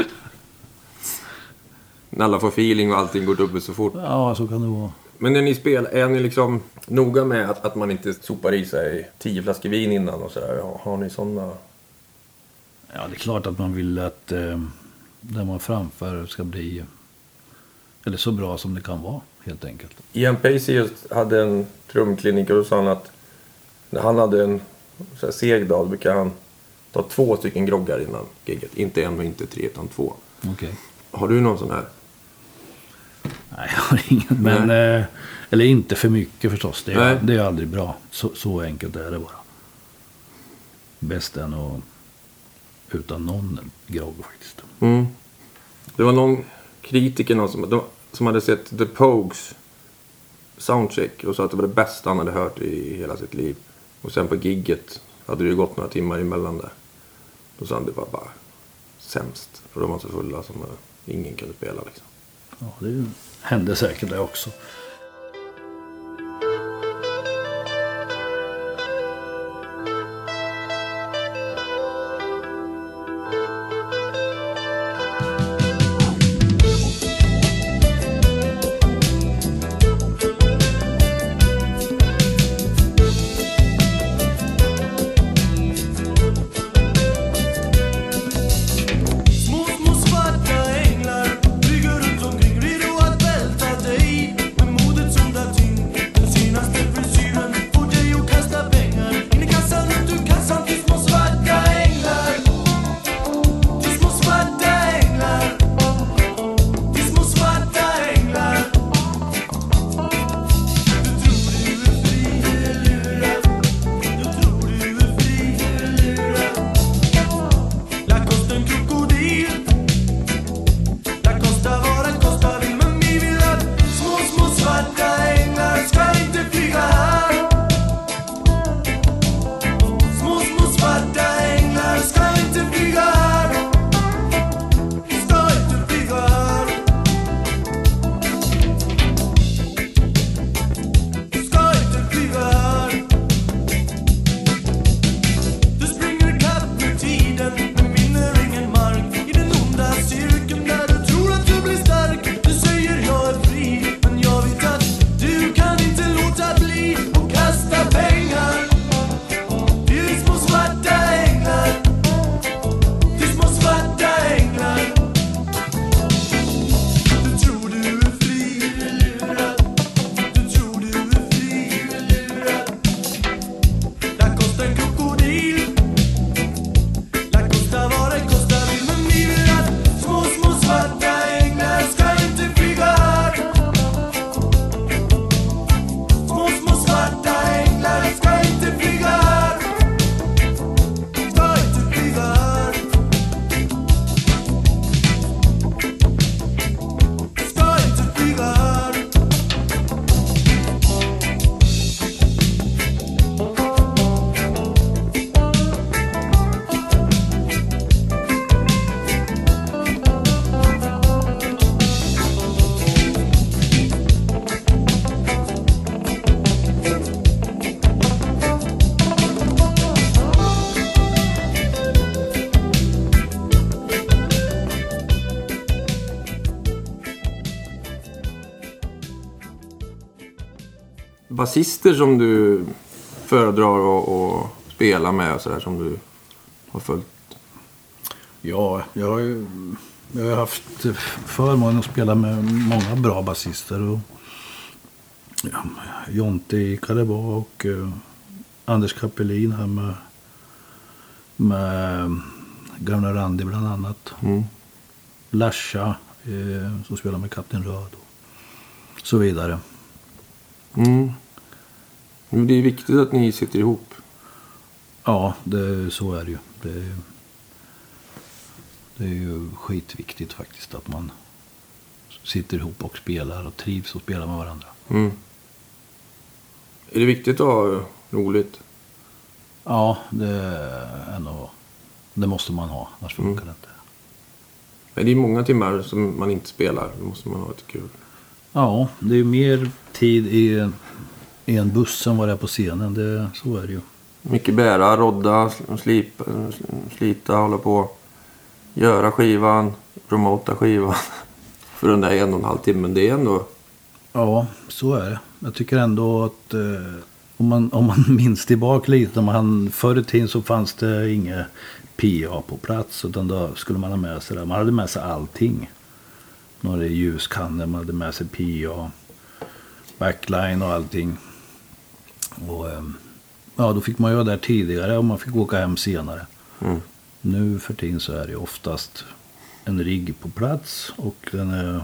När alla får feeling och allting går dubbelt så fort. Ja, så kan det vara. Men när ni spelar, är ni liksom noga med att, att man inte sopar i sig tio flaskor vin innan och sådär? Har, har ni sådana? Ja, det är klart att man vill att eh, det man framför ska bli eller så bra som det kan vara. Helt enkelt. Ian Paice just hade en trumklinik och då sa han att när han hade en så här segdal brukade han ta två stycken groggar innan gigget. Inte en och inte tre utan två. Okay. Har du någon sån här? Nej, jag har ingen. Nej. Men, eh, eller inte för mycket förstås. Det är, det är aldrig bra. Så, så enkelt är det bara. Bäst än och utan någon grogg faktiskt. Mm. Det var någon kritiker någon som... Då, som hade sett The Pogues soundcheck och sa att det var det bästa han hade hört i hela sitt liv. Och sen på gigget hade det ju gått några timmar emellan där. Då sa han det var bara sämst. För de var så fulla som ingen kunde spela liksom. Ja, det hände säkert det också. basister som du föredrar och, och spela med och sådär som du har följt? Ja, jag har ju jag har haft förmånen att spela med många bra basister och ja, Jonte i Kalleba och uh, Anders Kapelin här med med gamla Randy bland annat. Mm. Lasha eh, som spelar med Kapten Röd och så vidare. Mm. Men det är viktigt att ni sitter ihop. Ja, det, så är det ju. Det är, det är ju skitviktigt faktiskt att man sitter ihop och spelar och trivs och spelar med varandra. Mm. Är det viktigt att ha roligt? Ja, det är nog, det måste man ha, annars funkar mm. det inte. Men det är många timmar som man inte spelar, då måste man ha ett kul. Ja, det är ju mer tid i en, i en buss än vad det är på scenen, det, så är det ju. Mycket bära, rodda, slip, slita, hålla på, göra skivan, promota skivan för den där en och en halv timmen, det är ändå... Ja, så är det. Jag tycker ändå att... Eh, Om man, om man minns tillbaka lite, om man, förr i tiden så fanns det inga P A på plats utan då skulle man ha med sig det. Man hade med sig allting. Några ljuskannor, man hade med sig P A, backline och allting. Och, ja, då fick man göra det tidigare och man fick åka hem senare. Mm. Nu för tiden så är det oftast en rigg på plats och den är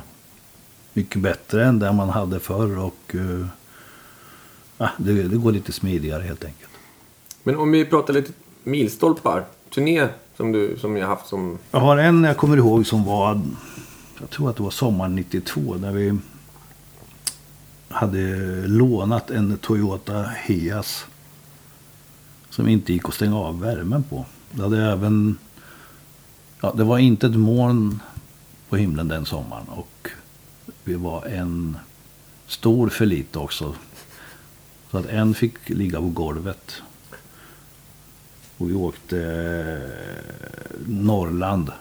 mycket bättre än den man hade förr och... Ah, det, det går lite smidigare helt enkelt. Men om vi pratar lite milstolpar, turné som du som jag haft som... Jag har en jag kommer ihåg som var, jag tror att det var sommaren nittiotvå när vi hade lånat en Toyota Hiace som inte gick att stänga av värmen på. Det hade även, ja, det var inte ett moln på himlen den sommaren och vi var en stor för lite också. Så att en fick ligga på golvet. Och vi åkte Norrland.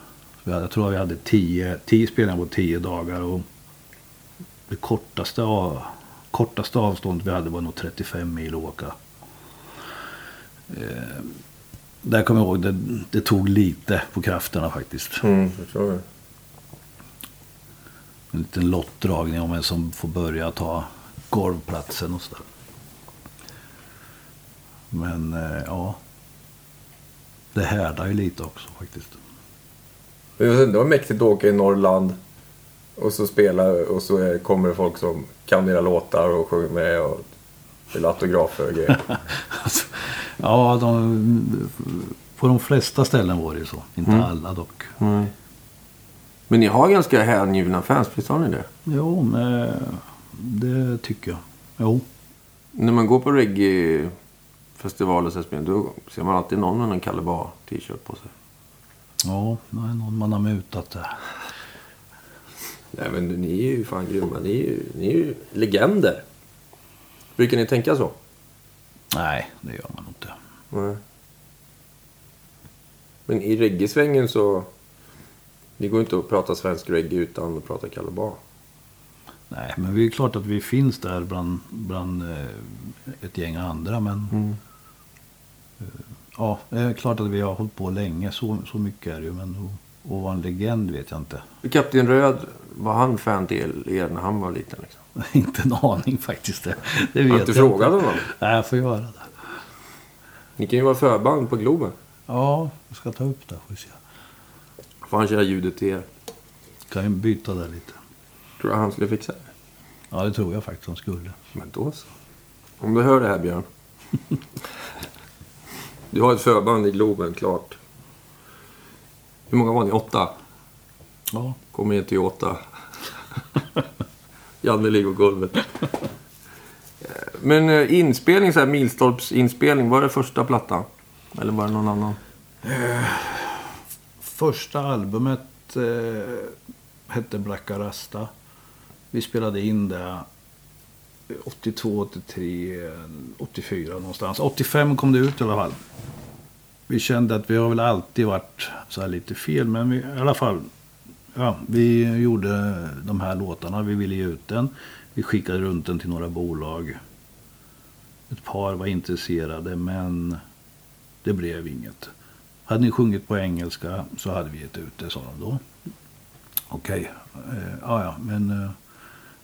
Jag tror vi hade tio, tio spelningar på tio dagar. Och det kortaste, av, kortaste avståndet vi hade var nog trettiofem mil att åka. Eh, där kommer jag ihåg, det, det tog lite på krafterna faktiskt. Mm, jag tror det. En liten lottdragning om en som får börja ta golvplatsen och sådär. Men ja, det härdar ju lite också faktiskt. Det var mäktigt att åka i Norrland och så spela och så kommer det folk som kan era låtar och sjunger med och vill autografer och grejer. Alltså, ja, de, på de flesta ställen var det ju så. Inte mm. alla dock. Mm. Men ni har ganska hängivna fans, visst har ni det? Jo, men det tycker jag. Jo. När man går på reggae... festivaler så spelar du ser man alltid någon med en Kalleba t-shirt på sig. Ja, nej, någon man har mutat det. Nej, men ni är ju fan grymma. Ni är ju, ni är ju legender. Brukar ni tänka så? Nej, det gör man inte. Nej. Men i reggae-svängen så det går inte att prata svensk reggae utan att prata Kalleba. Nej, men det är klart att vi finns där bland, bland ett gäng andra, men mm. ja, det är klart att vi har hållit på länge, så, så mycket är det ju, men och var en legend vet jag inte. Kapten Röd, var han fan till er när han var liten liksom? Inte en aning faktiskt, det, det vet jag inte. Har du frågat honom? Nej, jag får göra det. Ni kan ju vara förband på Globen. Ja, jag ska ta upp det, får vi se. Får han köra ljudet till er? Kan ju byta där lite. Tror du han skulle fixa det? Ja, det tror jag faktiskt han skulle. Men då så. Om du hör det här, Björn. Du har ett förband i Globen, klart. Hur många var ni? Åtta? Ja. Kommer inte till åtta. Janne ligger på golvet. Men inspelning, så här milstolpsinspelning, var det första plattan? Eller var det någon annan? Första albumet eh, hette Blackarasta. Vi spelade in det åttiotvå, åttiotre, åttiofyra någonstans. åttiofem kom det ut i alla fall. Vi kände att vi har väl alltid varit så här lite fel. Men vi, i alla fall, ja, vi gjorde de här låtarna. Vi ville ge ut den. Vi skickade runt den till några bolag. Ett par var intresserade, men det blev inget. Hade ni sjungit på engelska så hade vi gett ut det, sa de då. Okej, okay. eh, ja, men eh,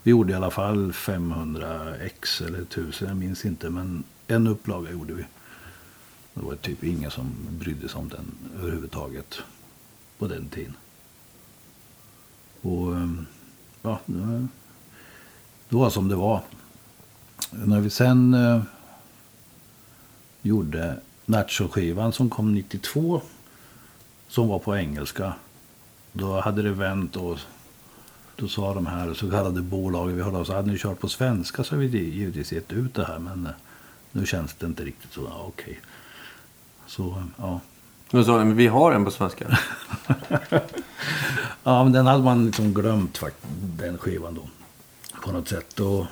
vi gjorde i alla fall femhundra ex eller tusen, jag minns inte, men en upplaga gjorde vi. Det var typ ingen som brydde sig om den överhuvudtaget på den tiden. Och ja, det var som det var. När vi sen eh, gjorde Nacho-skivan som kom nittiotvå, som var på engelska, då hade det vänt, och då sa de här så kallade bolagen vi hörde av, så hade ni kört på svenska så hade vi givetvis gett ut det här, men eh, nu känns det inte riktigt så, ja, okej. Okay. Så, ja. Men sa de, men vi har en på svenska. Ja, men den hade man liksom glömt faktiskt, den skivan då, på något sätt. Och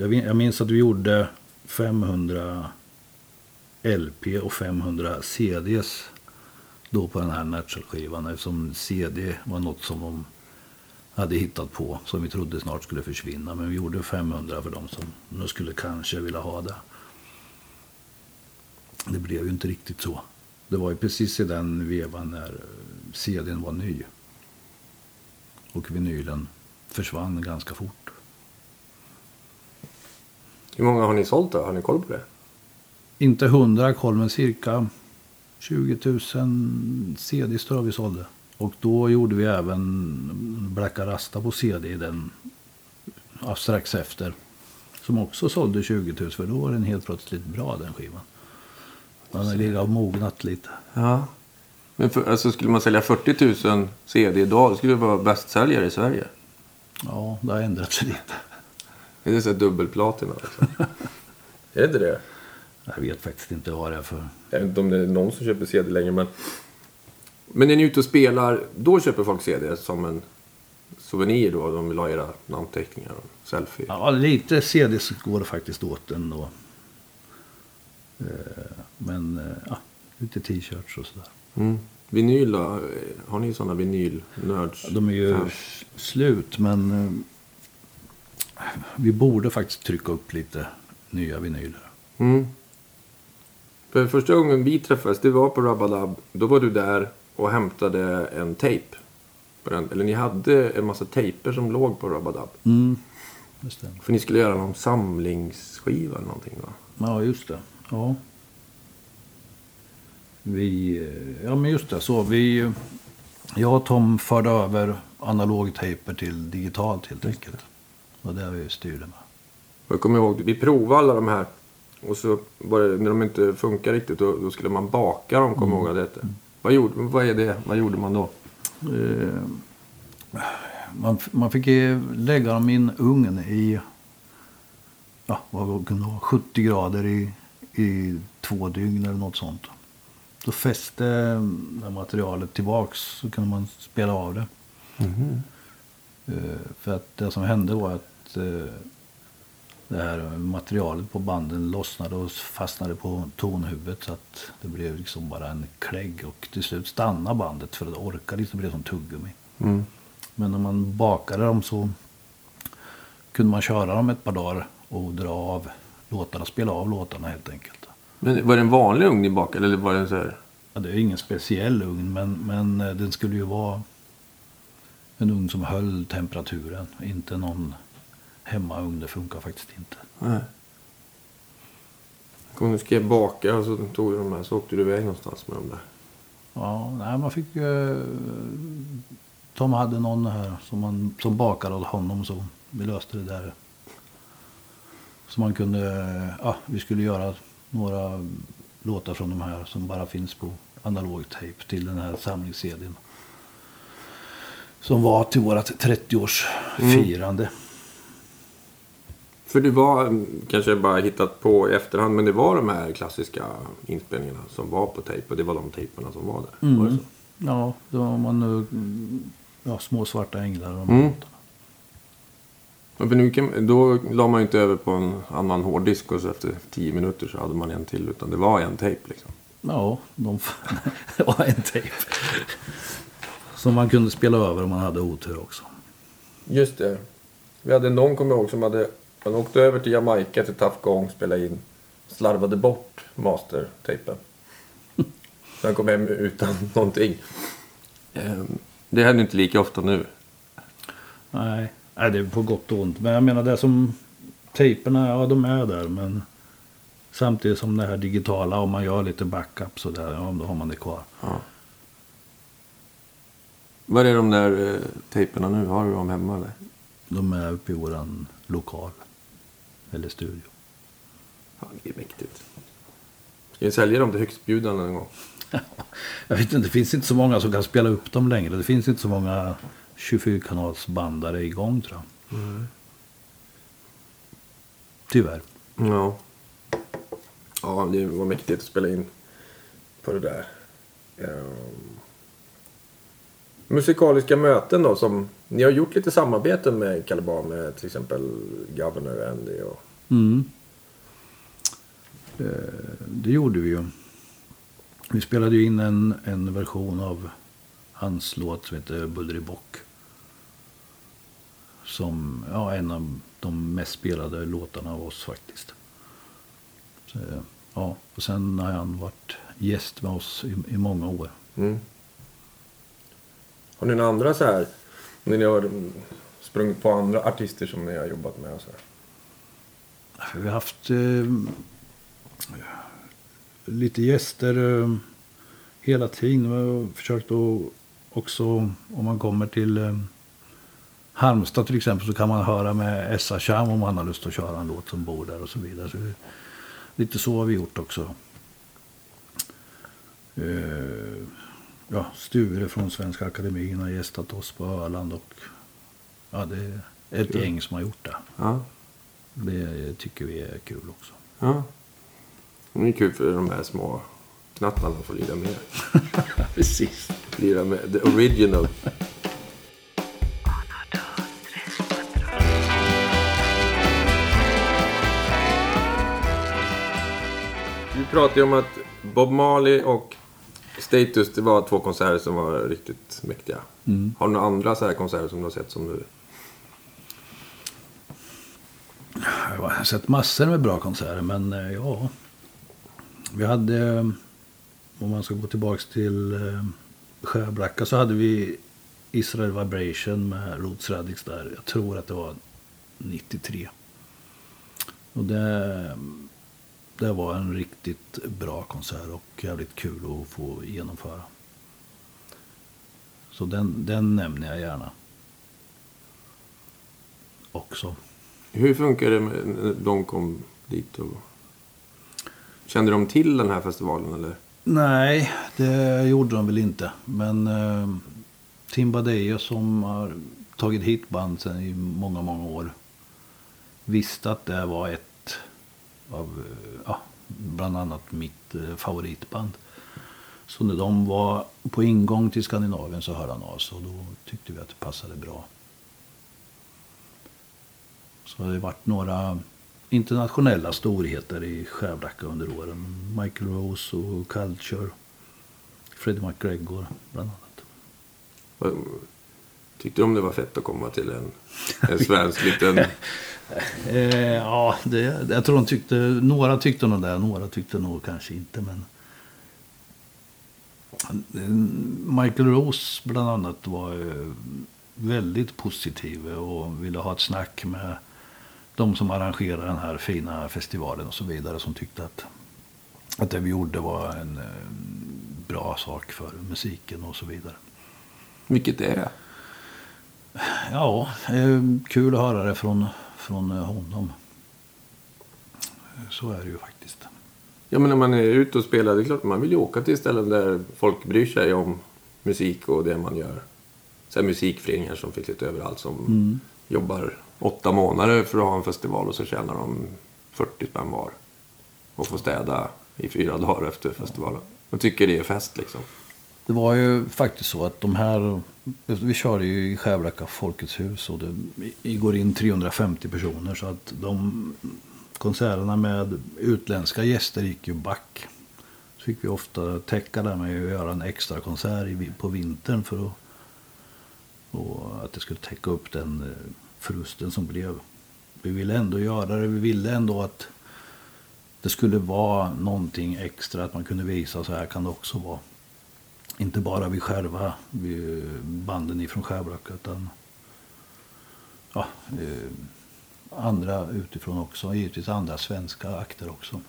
jag minns att vi gjorde femhundra L P och femhundra C D:s då på den här Natural-skivan, eftersom C D var något som de hade hittat på, som vi trodde snart skulle försvinna, men vi gjorde femhundra för dem som nu skulle kanske vilja ha det. Det blev ju inte riktigt så. Det var ju precis i den vevan när C D:n var ny och vinylen försvann ganska fort. Hur många har ni sålt då? Har ni koll på det? Inte hundra koll, men cirka tjugotusen C D:s tror jag vi sålde. Och då gjorde vi även Blackarasta på C D den strax efter. Som också sålde tjugotusen, för då var den helt plötsligt bra, den skivan. Den har legat och mognat lite. Ja. Men för, alltså, skulle man sälja fyrtiotusen C D idag skulle det vara bästsäljare i Sverige. Ja, det har ändrat sig lite. Det är så här dubbelplatina. Alltså. Är det det? Jag vet faktiskt inte vad det är för. Jag vet inte om det är någon som köper C D längre. Men, men när ni är ute och spelar, då köper folk C D som en souvenir då. De vill ha era namnteckningar och selfie. Ja, lite C D går det faktiskt åt ändå. Men ja, lite t-shirts och sådär. Mm. Vinyl då? Har ni sådana vinylnörds? De är ju fans. Slut, men... Vi borde faktiskt trycka upp lite nya vinyler. Mm. För första gången vi träffades, det var på Rabadab. Då var du där och hämtade en tejp. Eller ni hade en massa tejper som låg på Rabadab. Mm, just det. För ni skulle göra någon samlingsskiva eller någonting, va? Ja, just det. Ja. Vi, ja men just det. Så vi, jag och Tom förde över analog tejper till digitalt helt enkelt. Och där vi styrde med. Jag kommer ihåg, vi provade alla de här. Och så började, när de inte funkar riktigt, då, då skulle man baka dem, kommer ihåg det. Mm. Vad gjorde, vad är det? Vad gjorde man då? Eh, man, man fick lägga dem i en ugn i ja, vad kunde vara, sjuttio grader i, i två dygn eller något sånt. Då fäste det materialet tillbaks, så kunde man spela av det. Mm. För att det som hände var att det här materialet på banden lossnade och fastnade på tonhuvudet, så att det blev liksom bara en klägg, och till slut stannade bandet för att det orkade, så blev det som tuggummi. Mm. Men när man bakade dem så kunde man köra dem ett par dagar och dra av låtarna, spela av låtarna helt enkelt. Men var det en vanlig ugn ni bakade, eller var det en så här? Ja, det är ingen speciell ugn, men, men den skulle ju vara en ugn som höll temperaturen. Inte någon hemmaugn, det funkar faktiskt inte. Nej. Kom, du ska baka och så tog du de här, så åkte du iväg någonstans med dem där. Ja, nej, man fick eh, Tom hade någon här som, man, som bakade åt honom, så vi löste det där. Så man kunde, ja, vi skulle göra några låtar från de här som bara finns på analog tape till den här samlings-C D:n. Som var till vårat trettioårsfirande. Mm. För det var, kanske bara hittat på i efterhand, men det var de här klassiska inspelningarna som var på tejp. Och det var de tejperna som var där. Mm. Var det så? Ja, då var man ja, små svarta änglar. Och mm. Men nu kan, då la man ju inte över på en annan hårddisk, och så efter tio minuter så hade man en till. Utan det var en tejp liksom. Ja, de, det var en tejp. Som man kunde spela över om man hade otur också. Just det. Vi hade någon, kommer jag ihåg, som hade... Man åkte över till Jamaica till Tuff Gong, spela in. slarvade bort mastertejpen. Så han kom hem utan någonting. Det händer inte lika ofta nu. Nej, det är på gott och ont. Men jag menar det som tejperna, ja de är där. Men samtidigt som det här digitala, om man gör lite backup så där, ja då har man det kvar. Ja. Vad är de där tejperna nu? Har du dem hemma eller? De är uppe i våran lokal. Eller studio. Ja, det är mäktigt. Ska vi sälja dem till högstbjudande en gång? Jag vet inte, det finns inte så många som kan spela upp dem längre. Det finns inte så många tjugofyra-kanalsbandare igång, tror jag. Mm. Tyvärr. Ja. Ja, det var mäktigt att spela in på det där. Um... Musikaliska möten då, som ni har gjort lite samarbete med Kalleba, med till exempel Governor Andy och... Mm. Det, det gjorde vi ju. Vi spelade ju in en, en version av hans låt som heter Bulleribock. Som ja, en av de mest spelade låtarna av oss faktiskt. Så, ja, och sen har han varit gäst med oss i, i många år. Mm. Har ni några andra så här, när ni har sprungit på andra artister som ni har jobbat med? Och så här? Vi har haft... Eh, lite gäster eh, hela tiden. Jag har försökt att också, om man kommer till eh, Halmstad till exempel, så kan man höra med Essa Cham om man har lust att köra en låt som bor där och så vidare. Så, lite så har vi gjort också. Eh, ja, Sture från Svenska Akademin har gästat oss på Öland och ja, det är ett gäng som har gjort det. Ja. Det tycker vi är kul också. Ja. Det är kul för de här små knattarna får lira med. Precis. Lira med the original. Vi pratade ju om att Bob Marley och Status, det var två konserter som var riktigt mäktiga. Mm. Har du några andra så här konserter som du har sett som du... Jag har sett massor med bra konserter, men ja... Vi hade, om man ska gå tillbaka till Skärblacka, så hade vi Israel Vibration med Roots Radix där. Jag tror att det var nittiotre. Och det, det var en riktigt bra konsert och jävligt kul att få genomföra. Så den, den nämner jag gärna också. Hur funkar det när de kom dit och... Kände de till den här festivalen eller? Nej, det gjorde de väl inte. Men eh, Tim Badejo som har tagit hit band sedan i många, många år visste att det var ett av ja, bland annat mitt eh, favoritband. Så när de var på ingång till Skandinavien så hörde han av sig och då tyckte vi att det passade bra. Så det vart några... internationella storheter i Skärblacka under åren. Michael Rose och Culture. Freddie McGregor bland annat. Tyckte du om det var fett att komma till en, en svensk liten... eh, ja, det, jag tror de tyckte... Några tyckte nog det, några tyckte nog kanske inte, men... Michael Rose bland annat var väldigt positiv och ville ha ett snack med... de som arrangerar den här fina festivalen och så vidare, som tyckte att, att det vi gjorde var en bra sak för musiken och så vidare. Vilket är det? Ja, kul att höra det från, från honom. Så är det ju faktiskt. Ja, men när man är ute och spelar, det är klart man vill ju åka till ställen där folk bryr sig om musik och det man gör. Så här musikföreningar som finns lite överallt som mm. jobbar åtta månader för att ha en festival och så tjänar de fyrtio spänn var och får städa i fyra dagar efter festivalen. Jag tycker det är fest liksom. Det var ju faktiskt så att de här, vi körde ju i Skärblacka Folkets hus och det, det går in trehundrafemtio personer, så att de konserterna med utländska gäster gick ju back. Så fick vi ofta täcka där med att göra en extra konsert i, på vintern för att, och att det skulle täcka upp den förlusten som blev. Vi ville ändå göra det. Vi ville ändå att det skulle vara någonting extra, att man kunde visa så här kan det också vara. Inte bara vi själva, vi banden ifrån Skärblacka, utan ja, eh, andra utifrån också, givetvis andra svenska akter också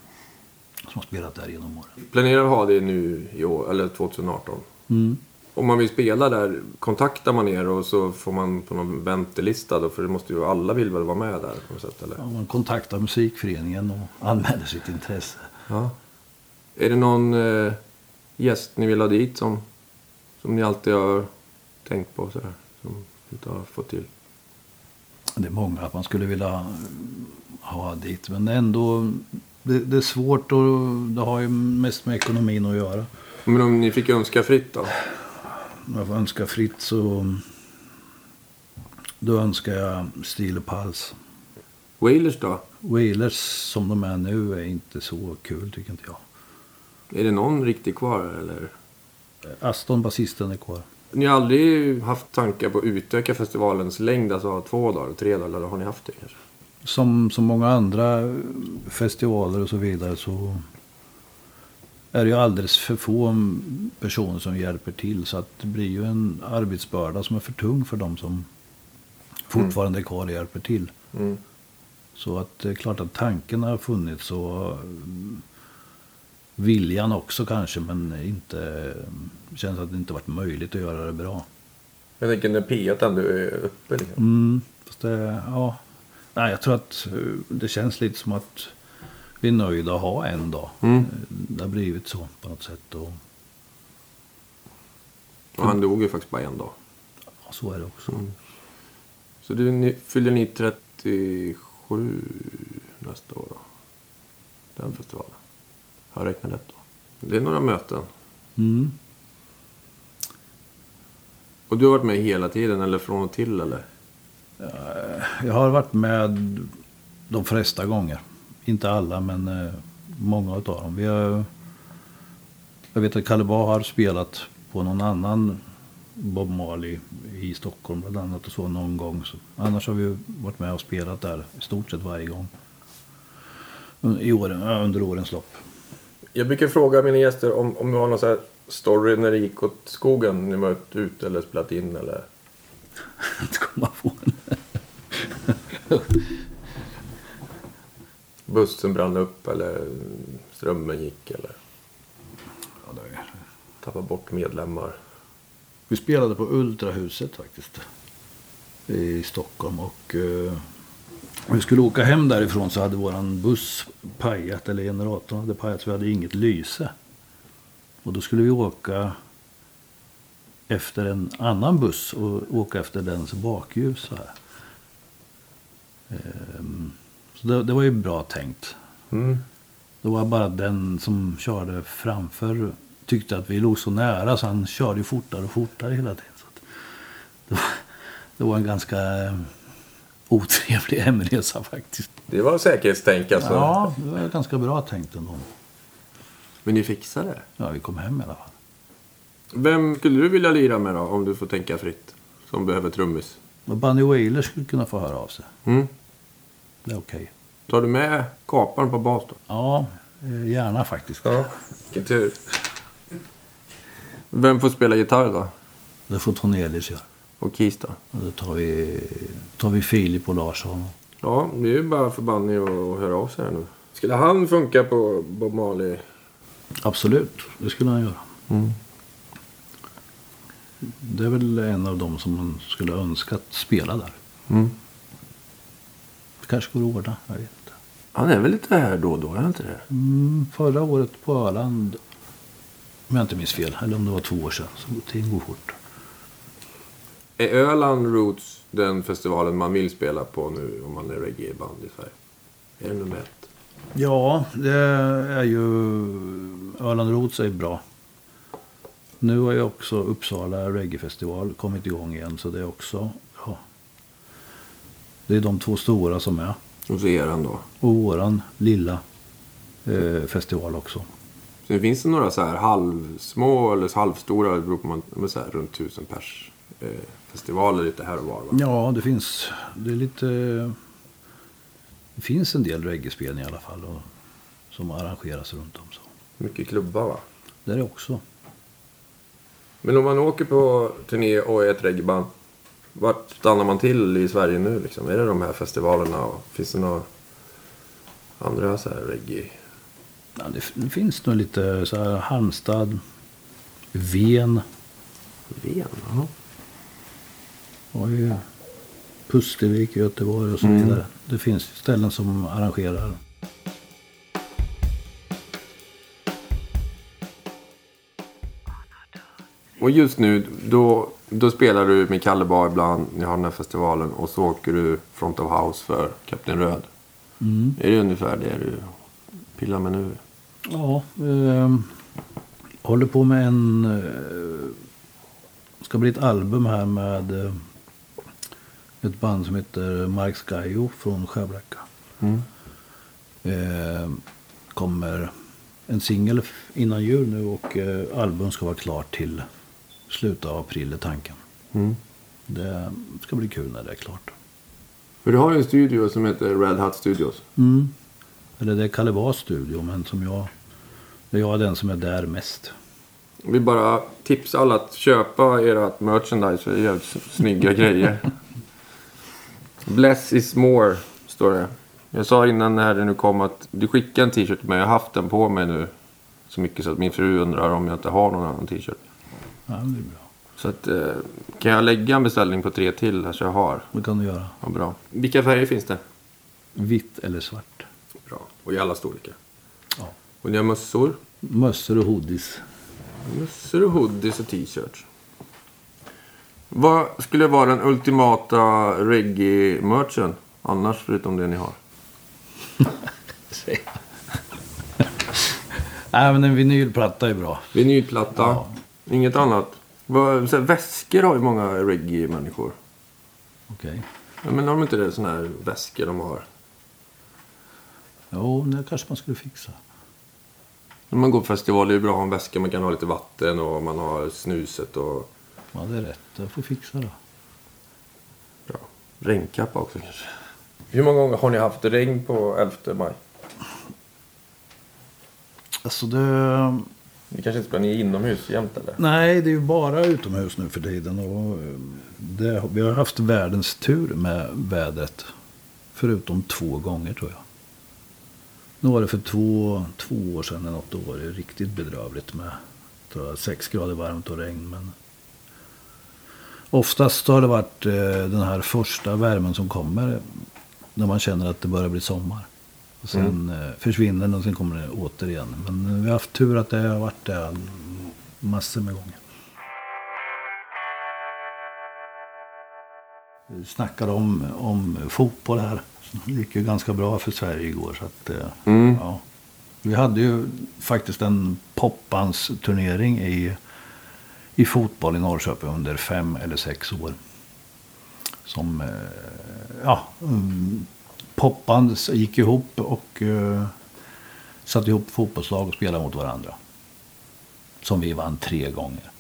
som har spelat där genom åren. Planerar ha det nu i år, eller tjugo arton? Mm. Om man vill spela där, kontaktar man er och så får man på någon väntelista då, för det måste ju, alla vill väl vara med där på något sätt, eller? Ja, man kontaktar musikföreningen och anmäler sitt intresse. Ja. Är det någon eh, gäst ni vill ha dit som, som ni alltid har tänkt på så här, som inte har fått till? Det är många att man skulle vilja ha dit, men ändå det, det är svårt och det har ju mest med ekonomin att göra. Men om ni fick önska fritt då? Om jag får önska fritt så då önskar jag Stil och Pals. Wailers då? Wailers som de är nu är inte så kul, tycker inte jag. Är det någon riktigt kvar eller? Aston, basisten, är kvar. Ni har aldrig haft tankar på att utöka festivalens längd, alltså två dagar, tre dagar, eller har ni haft det kanske? Som, som många andra festivaler och så vidare så är det ju alldeles för få personer som hjälper till, så att det blir ju en arbetsbörda som är för tung för dem som fortfarande är kvar och hjälper till. Mm. Så att det är klart att tanken har funnits och viljan också kanske, men inte känns att det inte varit möjligt att göra det bra. Jag tänker när P-tan du är uppe liksom. Mm, fast det, ja. Nej, jag tror att det känns lite som att vi är nöjda att ha en dag. Mm. Det har blivit så på något sätt. Och, och han dog ju faktiskt bara en dag. Ja, så är det också. Mm. Så du fyller ni trettiosju nästa år då? Den festivalen. Har jag räknat rätt då? Det är några möten. Mm. Och du har varit med hela tiden eller från och till eller? Jag har varit med de flesta gånger. Inte alla, men många av dem. Vi har, jag vet att Kalleba har spelat på någon annan Bob Marley i Stockholm bland annat och så någon gång. Så annars har vi varit med och spelat där i stort sett varje gång. I åren, under årens lopp. Jag brukar fråga mina gäster om, om du har någon så här story när det gick åt skogen, ni mött ut eller spelat in eller? Inte komma på en. Bussen brann upp eller strömmen gick eller? Ja, det är... Tappa bort medlemmar. Vi spelade på Ultrahuset faktiskt i Stockholm och eh, vi skulle åka hem därifrån så hade våran buss pajat, eller generatorn hade pajat, så vi hade inget lyse. Och då skulle vi åka efter en annan buss och åka efter dens bakljus så här. Ehm, så det, det var ju bra tänkt. Mm. Det var bara den som körde framför tyckte att vi låg så nära så han körde ju fortare och fortare hela tiden. Så att det, var, det var en ganska otrevlig hemresa faktiskt. Det var säkerhetstänk alltså. Ja, det var ganska bra tänkt ändå. Men ni fixade det? Ja, vi kom hem i alla fall. Vem skulle du vilja lira med då, om du får tänka fritt, som behöver trummis? Bunny Wailer skulle kunna få höra av sig. Mm. Det är okej. Okay. Tar du med kaparen på bas då? Ja, gärna faktiskt. Ja, vilken tur. Vem får spela gitarr då? Det får Tony Ellis göra. Och Keys då? Då tar vi, tar vi Filip och Larsson. Ja, det är ju bara för Bunny att höra av sig här nu. Skulle han funka på Bob Marley? Absolut, det skulle han göra. Mm. Det är väl en av dem som man skulle önska att spela där. Mm. Det kanske går att ordna, jag vet inte. Han är väl lite här då och då, är han inte det? Mm, förra året på Öland, om jag inte minns fel, eller om det var två år sedan, så tiden går fort. Är Öland Roots den festivalen man vill spela på nu om man är reggae-band i Sverige? Är det nummer ett? Ja, det är ju... Öland Roots är bra. Nu har ju också Uppsala reggae-festival kommit igång igen, så det är också... Ja. Det är de två stora som är. Och så är den då? Och våran lilla eh, festival också. Sen finns det några så här halvsmå eller halvstora, det beror på man, så här, runt tusen pers eh, festivaler lite här och var, va? Ja, det finns. Det är lite... Det finns en del reggae-spel i alla fall och som arrangeras runt om. Så. Mycket klubbar, va? Det är också. Men om man åker på turné och är ett reggaeband, vart stannar man till i Sverige nu? Liksom? Är det de här festivalerna? Och finns det några andra så här reggae? Ja, det, f- det finns nog lite så här Halmstad, Ven. Ven, ja. Och ju Pustervik, Göteborg och så vidare. Mm. Det finns ställen som arrangerar. Och just nu, då, då spelar du med Kalleba ibland, ni har den här festivalen och så åker du front of house för Kapten Röd. Mm. Är det ungefär det du pillar med nu? Ja, eh, håller på med en, eh, ska bli ett album här med eh, ett band som heter Marcus Kjellström från Skärblacka. Mm. Eh, kommer en singel innan jul nu och eh, album ska vara klart till slutet av april i tanken. Mm. Det ska bli kul när det är klart. För du har ju en studio som heter Red Hat Studios. Mm. Eller det är Kalebas studio, men som jag, det är jag den som är där mest. Vi bara tipsar alla att köpa ert merchandise, för jävligt snygga grejer. Bless is more, står det. Jag sa innan när det nu kom att du skickade en t-shirt till mig. Jag har haft den på mig nu så mycket så att min fru undrar om jag inte har någon annan t-shirt. Ja, det är bra. Så att, kan jag lägga en beställning på tre till här så jag har? Det kan du göra. Ja, bra. Vilka färger finns det? Vitt eller svart. Bra. Och i alla storlekar? Ja. Och ni har mössor? Mössor och hoodies. Mössor och hoodies och t-shirts. Vad skulle vara den ultimata reggae-merchen annars förutom det ni har? Nej, men en vinylplatta är bra. Vinylplatta? Ja. Inget annat? Så väskor har ju många reggae-människor. Okej. Okay. Ja, men har de inte det såna här väskor de har? Jo, det kanske man skulle fixa. När man går på festival är det bra att ha en väska. Man kan ha lite vatten och man har snuset och... Ja, det är rätt. Jag får fixa då. Bra. Regnkappa också kanske. Hur många gånger har ni haft regn på elfte maj? Alltså det... Ni kanske inte spelar inomhus jämt eller? Nej, det är ju bara utomhus nu för tiden. Och det, vi har haft världens tur med vädret. Förutom två gånger tror jag. Nu var det för två, två år sedan eller något år. Det är riktigt bedrövligt med tror jag, sex grader varmt och regn. Men... Oftast har det varit den här första värmen som kommer när man känner att det börjar bli sommar. Och sen mm. försvinner den och sen kommer det åter igen. Men vi har haft tur att det har varit där massor med gånger. Vi snackade om, om fotboll här. Det gick ju ganska bra för Sverige igår. Så att, mm. ja. Vi hade ju faktiskt en popbands turnering i... i fotboll i Norrköping under fem eller sex år. Som ja, popband gick ihop och uh, satte ihop fotbollslag och spelade mot varandra. Som vi vann tre gånger.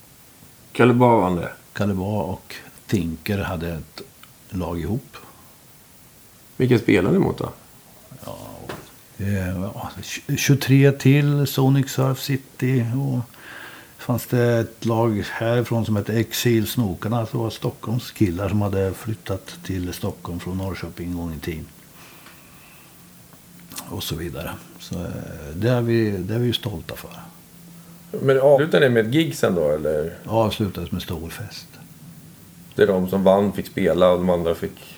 Kalleba vann det? Kalleba och Tinker hade ett lag ihop. Vilka spelade mot då? Ja, och, uh, tjugotre till, Sonic Surf City och... fanns det ett lag härifrån som hette Exilsnokarna. Alltså det var Stockholms killar som hade flyttat till Stockholm från Norrköping en gång i tiden. Och så vidare. Så det är vi, det är vi ju stolta för. Men avslutade det med ett gig sen då? Eller? Ja, avslutades med stor fest. Det är de som vann fick spela och de andra fick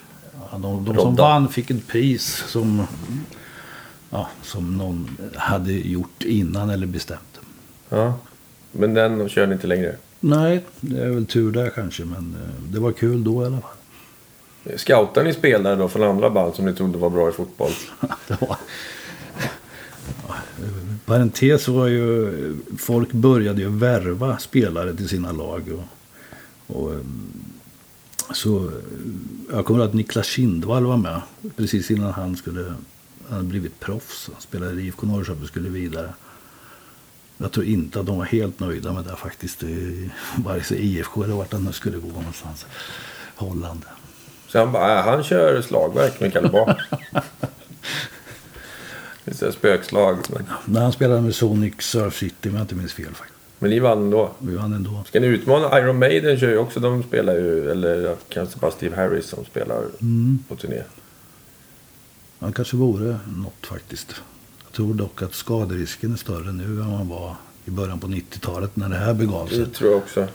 ja, de, de som vann fick ett pris som, ja, som någon hade gjort innan eller bestämt. Ja. Men den kör ni inte längre? Nej, det är väl tur där kanske. Men det var kul då i alla fall. Scoutar ni spelare då från andra band som ni trodde var bra i fotboll? Ja. Parentes var ju... Folk började ju värva spelare till sina lag. Och, och, så jag kommer att Niklas Kindvall var med. Precis innan han skulle... Han hade blivit proffs. Han spelade i I F K Norrköping och skulle vidare. Jag tror inte att de var helt nöjda med det faktiskt. Vare sig I F K eller vart han skulle gå någonstans. Holland. Så han bara, han kör slagverk med Kalleba. Lite spökslag. Men han spelade med Sonic Surf City, men jag inte minns fel faktiskt. Men ni vann då? Vi vann ändå. Ska ni utmana? Iron Maiden kör ju också, de spelar ju, eller kanske bara Steve Harris som spelar mm. på turné. Han kanske vore något faktiskt. Jag tror dock att skaderisken är större nu än man var i början på nittiotalet när det här begav sig. Det tror jag också.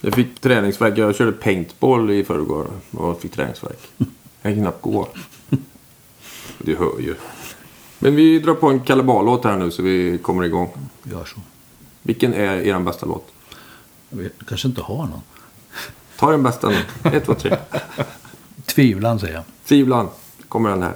Jag fick träningsverk. Jag körde paintball i förrgår och fick träningsverk. Jag kan knappt gå. Du hör ju. Men vi drar på en Kalabar-låt här nu så vi kommer igång. Gör så. Vilken är er bästa låt? Jag vet, kanske inte har någon. Ta den bästa nu. Ett, två, tre. Tvivlan säger jag. Tvivlan. Kommer den här.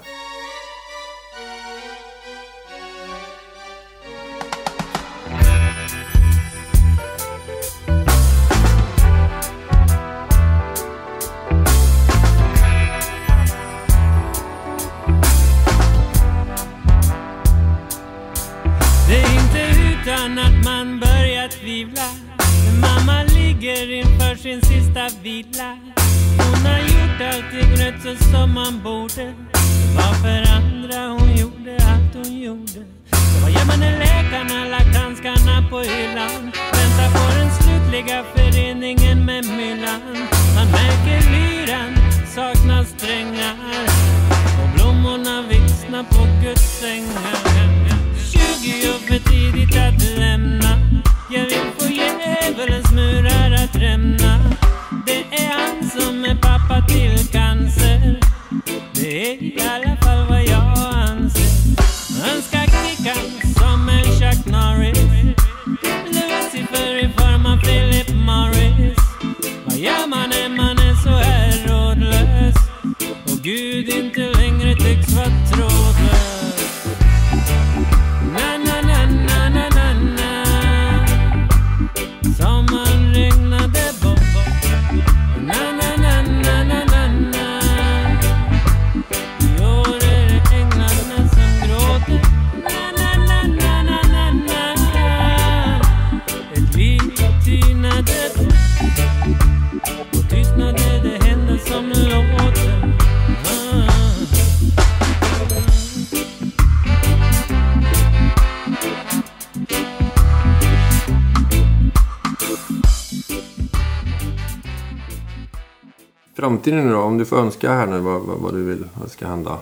Framtiden nu då, om du får önska här nu vad, vad, vad du vill, vad ska hända?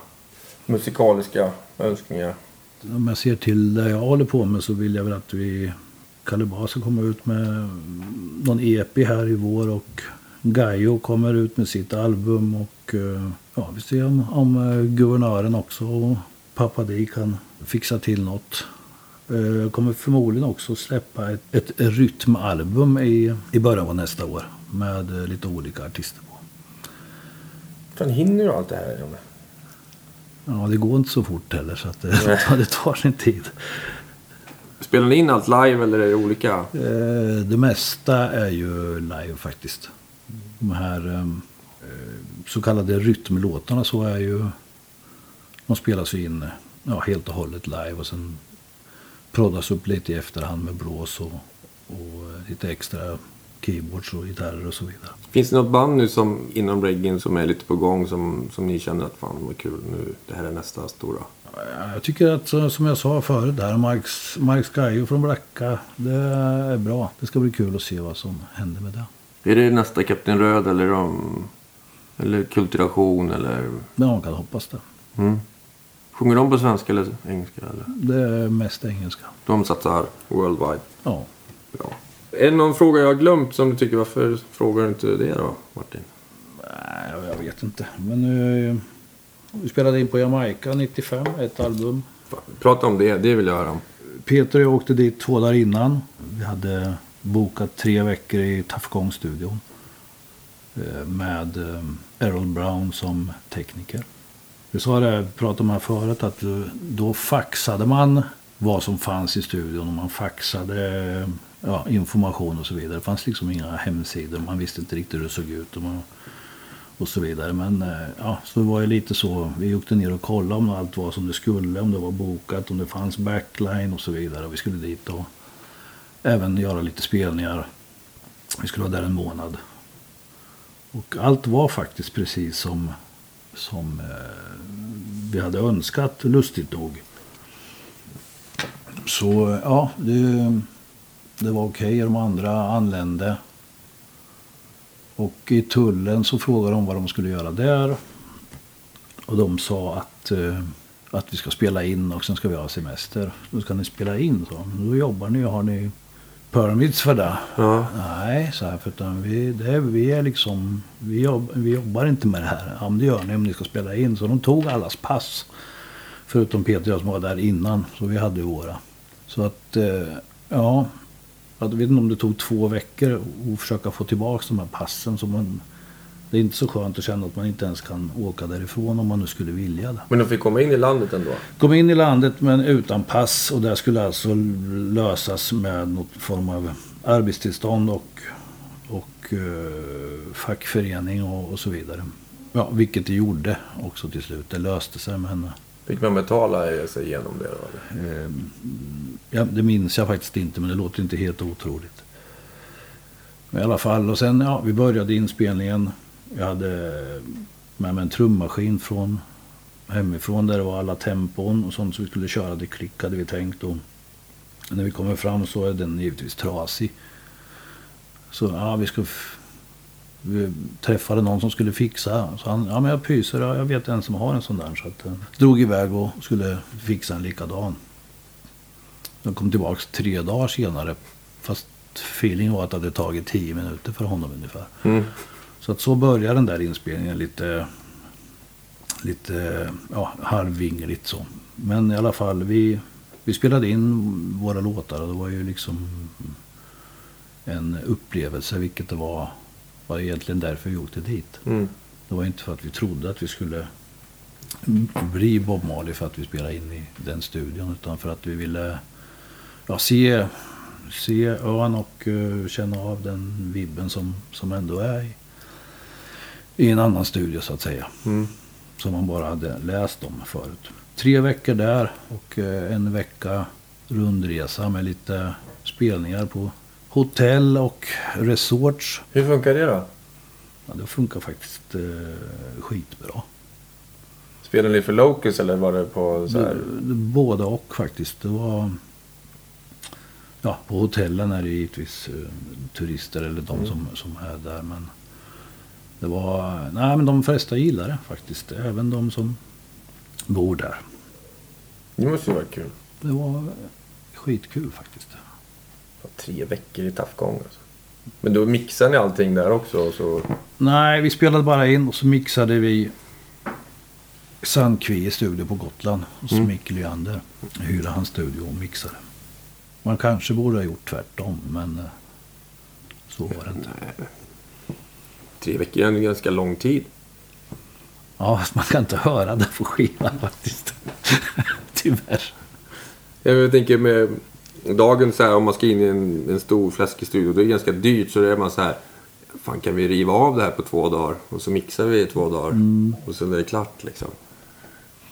Musikaliska önskningar. Om jag ser till det jag håller på med så vill jag väl att vi Kalleba ska komma ut med någon E P här i vår och Gaio kommer ut med sitt album och ja, vi ser om, om guvernören också och pappa Di kan fixa till något. Jag kommer förmodligen också släppa ett, ett rytmalbum i, i början av nästa år med lite olika artister. Han hinner ju allt det här. Ja, det går inte så fort heller så att det, det tar sin tid. Spelar ni in allt live eller är det olika? Eh, det mesta är ju live faktiskt. De här eh, så kallade rytmlåtarna så är ju de spelas ju in ja, helt och hållet live och sen proddas upp lite i efterhand med blås och, och lite extra keyboards och gitarrer och så vidare. Finns det något band nu som inom reggae som är lite på gång som, som ni känner att fan vad kul nu, det här är nästa stora? Jag tycker att som jag sa förut där, Marks, Marcus Kjellström från Bracka, det är bra. Det ska bli kul att se vad som händer med det. Är det nästa Kapten Röd eller om, eller Kulturation eller? Ja, man kan hoppas det. Mm. Sjunger de på svenska eller engelska? Eller? Det är mest engelska. De satsar worldwide? Ja. Bra. Är det någon fråga jag har glömt som du tycker, varför frågar du inte det då, Martin? Nej, jag vet inte. Men uh, vi spelade in på Jamaica nittiofem, ett album. Prata om det, det vill jag höra om. Peter och jag åkte dit två dagar innan. Vi hade bokat tre veckor i Tuff Gong-studion. Uh, med uh, Errol Brown som tekniker. Vi sa det, pratade man förut, att uh, då faxade man vad som fanns i studion och man faxade... Uh, Ja, information och så vidare. Det fanns liksom inga hemsidor. Man visste inte riktigt hur det såg ut och, man, och så vidare. Men ja, så var det lite så. Vi åkte ner och kollade om allt var som det skulle. Om det var bokat, om det fanns backline och så vidare. Och vi skulle dit och även göra lite spelningar. Vi skulle vara där en månad. Och allt var faktiskt precis som, som eh, vi hade önskat, lustigt nog. Så ja, det, det var okej. Okay. De andra anlände. Och i tullen så frågade de vad de skulle göra där. Och de sa att, att vi ska spela in och sen ska vi ha semester. Då ska ni spela in, så. Då jobbar ni och har ni permits för det. Ja. Nej, så här, för utan vi, det, vi är liksom, vi, jobb, vi jobbar inte med det här. Ja, men det gör ni om ni ska spela in. Så de tog allas pass. Förutom Peter och jag som var där innan. Så vi hade våra. Så att, ja... Jag vet inte om det tog två veckor att försöka få tillbaka de här passen. Så man, det är inte så skönt att känna att man inte ens kan åka därifrån om man nu skulle vilja det. Men de fick komma in i landet ändå? Kom in i landet men utan pass. Och det skulle alltså lösas med något form av arbetstillstånd och, och eh, fackförening och, och så vidare. Ja, vilket det gjorde också till slut. Det löste sig med henne. Fick man betala sig igenom det då? Eh, ja, det minns jag faktiskt inte, men det låter inte helt otroligt. Men i alla fall, och sen ja, vi började inspelningen. Jag hade med mig en trummaskin från hemifrån där det var alla tempon och sånt som vi skulle köra. Det klickade vi tänkt och när vi kommer fram så är den givetvis trasig. Så ja, vi ska... F- vi träffade någon som skulle fixa, så han, ja men jag pyser, jag vet en som har en sån där, så att han drog iväg och skulle fixa en likadan. De kom tillbaka tre dagar senare, fast feeling var att det hade tagit tio minuter för honom ungefär. Mm. Så att så började den där inspelningen lite lite ja, halvvingligt så. Men i alla fall vi, vi spelade in våra låtar och det var ju liksom en upplevelse, vilket det var. Det var egentligen därför vi åkte dit. Mm. Det var inte för att vi trodde att vi skulle bli Bob Marley för att vi spelade in i den studion, utan för att vi ville ja, se, se ön och uh, känna av den vibben som, som ändå är i, i en annan studio så att säga. Mm. Som man bara hade läst om förut. Tre veckor där och uh, en vecka rundresa med lite spelningar på hotell och resorts. Hur funkar det då? Ja, det funkar faktiskt eh, skitbra. Spelade ni för locals eller var det på så här? Det, det, både och faktiskt. Det var ja, på hotellen är det givetvis eh, turister eller de mm. som, som är där. Men det var nej, men de flesta gillar det faktiskt. Även de som bor där. Det måste ju vara kul. Det var skitkul faktiskt. Tre veckor i Tuff Gong alltså. Men då mixade ni allting där också? Så... Nej, vi spelade bara in och så mixade vi Sandkvi i studio på Gotland. Och så mm. Michael Leander hyrde hans studio och mixade. Man kanske borde ha gjort tvärtom, men så var det inte. Nej. Tre veckor är en ganska lång tid. Ja, man kan inte höra det på skivan faktiskt. Tyvärr. Jag tänker med... Dagen så här, om man ska in i en, en stor fläskig studio, det är ganska dyrt, så det är man så här, fan kan vi riva av det här på två dagar och så mixar vi i två dagar mm. och sen är det klart liksom.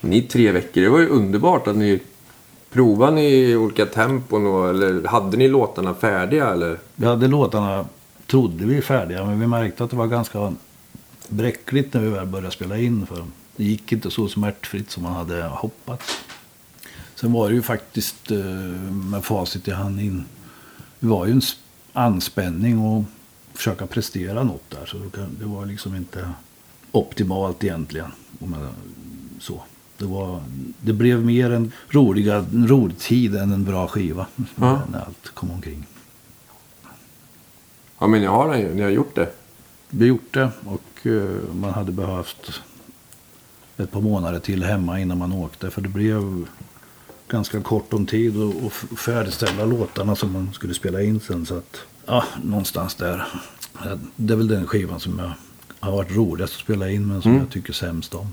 Ni tre veckor, det var ju underbart att ni provade ni olika tempon och, eller hade ni låtarna färdiga eller? Vi hade låtarna, trodde vi färdiga, men vi märkte att det var ganska bräckligt när vi väl började spela in, för det gick inte så smärtfritt som man hade hoppats. Sen var det ju faktiskt, med facit i hand in, det var ju en anspänning och försöka prestera något där. Så det var liksom inte optimalt egentligen. Om jag, så. Det, var, det blev mer en, roliga, en rolig tid än en bra skiva ja. När allt kom omkring. Ja, men ni har, ni har gjort det. Vi har gjort det och man hade behövt ett par månader till hemma innan man åkte, för det blev... ganska kort om tid och, och färdigställa låtarna som man skulle spela in sen, så att, ja, någonstans där. Det är väl den skivan som jag har varit roligast att spela in, men som mm. jag tycker sämst om.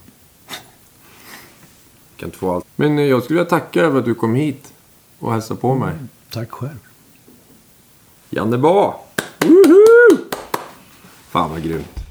Kan inte få allt. Men jag skulle vilja tacka över att du kom hit och hälsade på mig. Mm, tack själv. Janne Ba! Woho! Fan vad grymt.